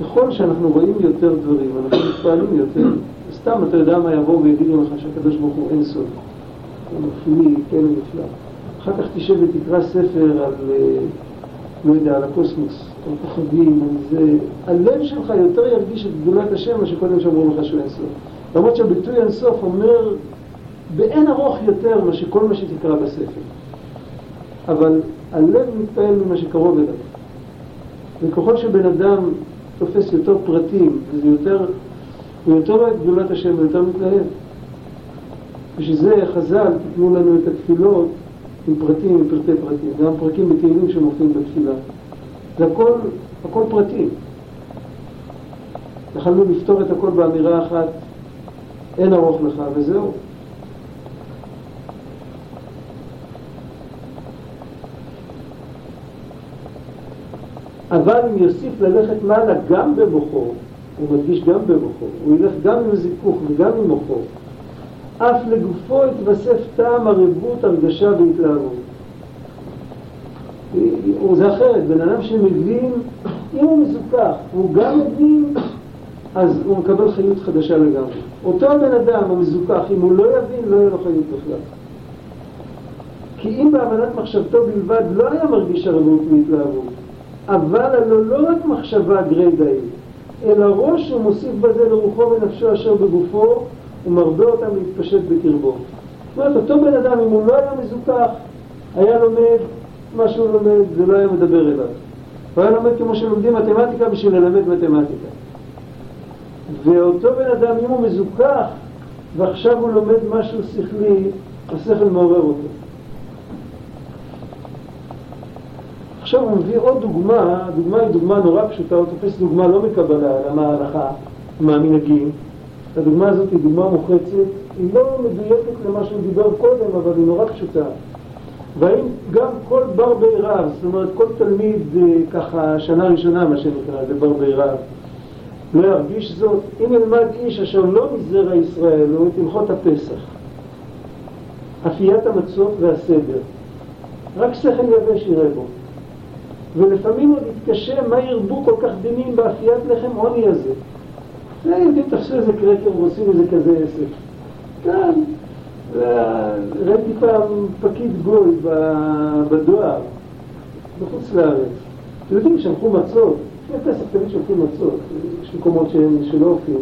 ככל שאנחנו רואים יותר דברים, אנחנו מתפעלים יותר. סתם אתה יודע מה יבוא ויגידו לך שהקדוש ברוך הוא אין סוד. הוא מפליא, כן הוא נפלא. אחר כך תשב ותקרא ספר על, לא יודע, על הקוסמוס, על פחדים, על זה. הלב שלך יותר ירגיש את גדולת השם מה שקודם שאמרו לך שהוא אין סוד. למרות שהביטוי אין סוף אומר באין ארוך יותר מה שכל מה שתקרא בספר. אבל הלב מתפעל ממה שקרוב אליו. וככל שבן אדם תופס יותר פרטים, וזה יותר, הוא יותר רואה את גדולת השם, הוא יותר מתלהב. ושזה חז"ל תתנו לנו את התפילות עם פרטים, עם פרטי פרטים. גם פרקים בתהילים שמופיעים בתפילה. זה הכל פרטים. יכלנו לפתור את הכל באמירה אחת, אין ארוך לך, וזהו. אבל אם יוסיף ללכת מעלה גם במוחו, הוא מדגיש גם במוחו, הוא ילך גם עם זיכוך וגם עם מוחו, אף לגופו התווסף טעם הריבות, הרגשה והתלהבות. זה אחרת, בן אדם שמבין, אם הוא מזוכח, הוא גם מבין, אז הוא מקבל חיות חדשה לגמרי. אותו בן אדם המזוכח, אם הוא לא יבין, לא יהיה לו חיות בכלל. כי אם בהבנת מחשבתו בלבד לא היה מרגיש הריבות והתלהבות, אבל הלא לא רק מחשבה גרידא היא, אלא ראש הוא מוסיף בזה לרוחו ונפשו אשר בגופו, ומרבה אותם להתפשט בקרבו. זאת אומרת, אותו בן אדם, אם הוא לא היה מזוכח, היה לומד, מה שהוא לומד, זה לא היה מדבר אליו. הוא היה לומד כמו שלומדים מתמטיקה בשביל ללמד מתמטיקה. ואותו בן אדם, אם הוא מזוכח, ועכשיו הוא לומד משהו שכלי, השכל מעורר אותו. עכשיו הוא מביא עוד דוגמה, הדוגמה היא דוגמה נורא פשוטה, הוא תופס דוגמה לא מקבלה, אלא מההלכה, מהמנהגים. הדוגמה הזאת היא דוגמה מוחצת, היא לא מדויקת למה שהוא דיבר קודם, אבל היא נורא פשוטה. והאם גם כל בר בי רב, זאת אומרת כל תלמיד ככה שנה ראשונה מה שנקרא, זה בר בי רב, לא ירגיש זאת, אם ילמד איש אשר לא מזרע ישראל, הוא את הלכות הפסח, אפיית המצות והסדר, רק שכל יבש יראה בו. ולפעמים עוד יתקשה מה ירבו כל כך דינים באפיית לחם עוני הזה. זה ידים תפסו איזה קרקר, רוצים איזה כזה עסק. כאן, ראיתי פעם פקיד גוי בדואר, בחוץ לארץ. אתם יודעים, שלחו מצות. לפני פסח תמיד שלחו מצות. יש מקומות שלא הופיעו.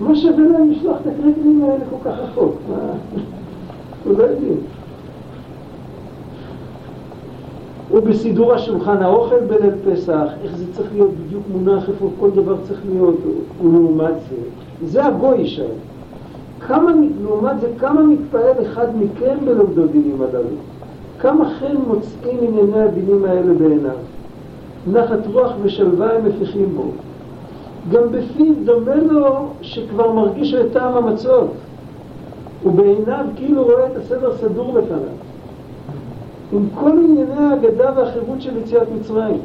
מה שווה להם לשלוח את הקרקרים האלה כל כך רחוק? לא יודעים. ובסידור השולחן האוכל בליל פסח, איך זה צריך להיות בדיוק מונח, איפה כל דבר צריך להיות, ולעומת זה. זה הגוי שם. לעומת זה, כמה מתפעל אחד מכם בלומדו דינים הללו? כמה חן מוצאים ענייני הדינים האלה בעיניו? נחת רוח ושלווה הם מפיחים בו. גם בפיו דומה לו שכבר מרגיש את טעם המצות, ובעיניו כאילו רואה את הסדר סדור בפניו. עם כל ענייני ההגדה והחירות של יציאת מצרים.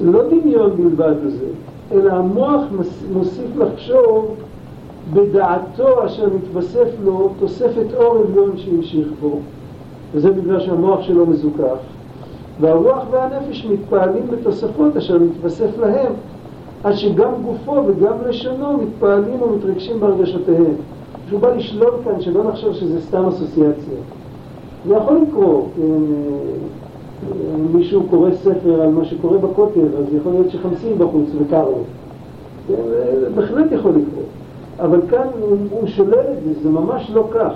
לא דמיון בלבד לזה, אלא המוח מוסיף לחשוב בדעתו אשר מתווסף לו תוספת אור עליון שהמשיך בו, וזה בגלל שהמוח שלו מזוכח, והרוח והנפש מתפעלים בתוספות אשר מתווסף להם, עד שגם גופו וגם לשונו מתפעלים ומתרגשים בהרגשותיהם. שהוא בא לשלול כאן, שלא נחשוב שזה סתם אסוציאציה. זה יכול לקרוא, אם מישהו קורא ספר על מה שקורה בכותל, אז יכול להיות שחמסים בחוץ וקר לו. בהחלט יכול לקרות. אבל כאן הוא שולל את זה, זה ממש לא כך.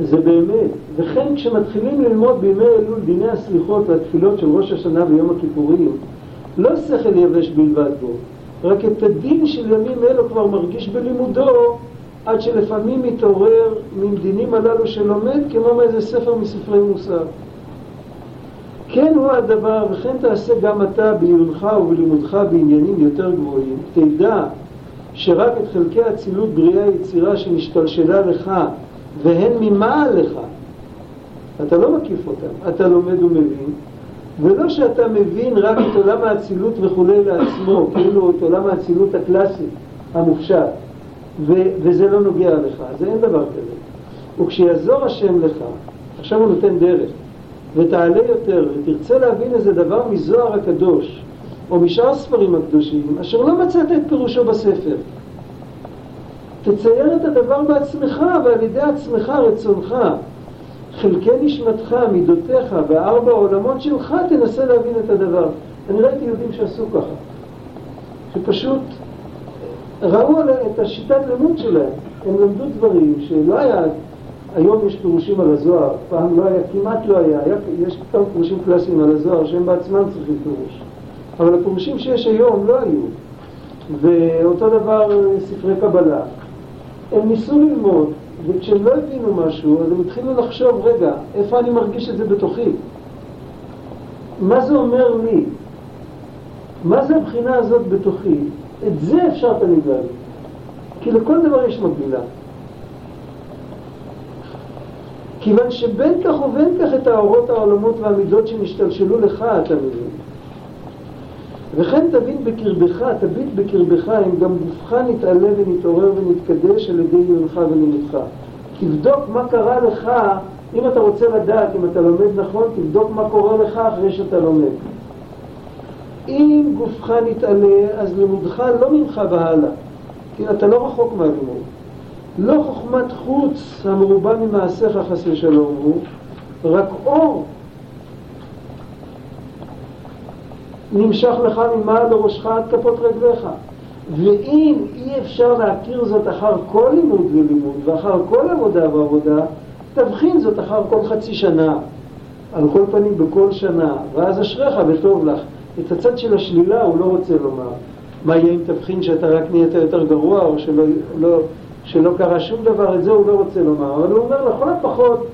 זה באמת. וכן כשמתחילים ללמוד בימי אלול דיני הסליחות והתפילות של ראש השנה ויום הכיפורים, לא שכל יבש בלבד בו, רק את הדין של ימים אלו כבר מרגיש בלימודו, עד שלפעמים מתעורר ממדינים הללו שלומד כמו מאיזה ספר מספרי מוסר. כן הוא הדבר, וכן תעשה גם אתה בעיונך ובלימודך בעניינים יותר גבוהים. תדע שרק את חלקי הצילות בריאה יצירה שנשתלשלה לך, והן ממעל לך, אתה לא מקיף אותם, אתה לומד ומבין, ולא שאתה מבין רק את עולם האצילות וכולי לעצמו, כאילו את עולם האצילות הקלאסית, המופשט, וזה לא נוגע לך, זה אין דבר כזה. וכשיעזור השם לך, עכשיו הוא נותן דרך, ותעלה יותר, ותרצה להבין איזה דבר מזוהר הקדוש, או משאר ספרים הקדושים, אשר לא מצאת את פירושו בספר. תצייר את הדבר בעצמך, ועל ידי עצמך רצונך, חלקי נשמתך, מידותיך, והארבע העולמות שלך, תנסה להבין את הדבר. אני ראיתי יהודים שעשו ככה, שפשוט ראו את השיטת לימוד שלהם, הם למדו דברים שלא היה, היום יש פירושים על הזוהר, פעם לא היה, כמעט לא היה, יש כמה פירושים קלאסיים על הזוהר שהם בעצמם צריכים פירוש, אבל הפירושים שיש היום לא היו, ואותו דבר ספרי קבלה. הם ניסו ללמוד, וכשהם לא הבינו משהו, אז הם התחילו לחשוב, רגע, איפה אני מרגיש את זה בתוכי? מה זה אומר לי? מה זה הבחינה הזאת בתוכי? את זה אפשר תמיד להגיד, כי לכל דבר יש מגבילה. כיוון שבין כך ובין כך את האורות העולמות והמידות שנשתלשלו לך אתה מבין. וכן תביט בקרבך, אם גם גופך נתעלה ונתעורר ונתקדש על ידי עיונך ולימודך. תבדוק מה קרה לך, אם אתה רוצה לדעת, אם אתה לומד נכון, תבדוק מה קורה לך אחרי שאתה לומד. אם גופך נתעלה, אז לימודך לא ממך והלאה, כי אתה לא רחוק מהלימוד. לא חוכמת חוץ המרובה ממעשיך חס ושלום הוא, רק אור נמשך לך ממעל לראשך עד כפות רגליך. ואם אי אפשר להכיר זאת אחר כל לימוד ולימוד ואחר כל עבודה ועבודה, תבחין זאת אחר כל חצי שנה, על כל פנים בכל שנה, ואז אשריך וטוב לך. את הצד של השלילה הוא לא רוצה לומר. מה יהיה אם תבחין שאתה רק נהיית יותר גרוע או שלא קרה שום דבר, את זה הוא לא רוצה לומר, אבל הוא אומר לכל הפחות,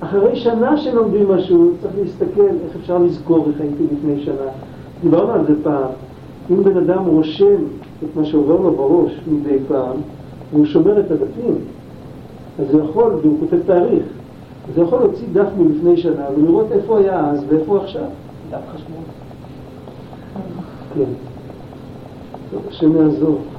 אחרי שנה שלומדים משהו, צריך להסתכל איך אפשר לזכור איך הייתי לפני שנה. דיברנו על זה פעם, אם בן אדם רושם את מה שעובר לו בראש מדי פעם, והוא שומר את הדפים, אז הוא יכול, והוא כותב תאריך, אז הוא יכול להוציא דף מלפני שנה ולראות איפה היה אז ואיפה עכשיו. דף חשמול. כן. טוב, השם יעזור.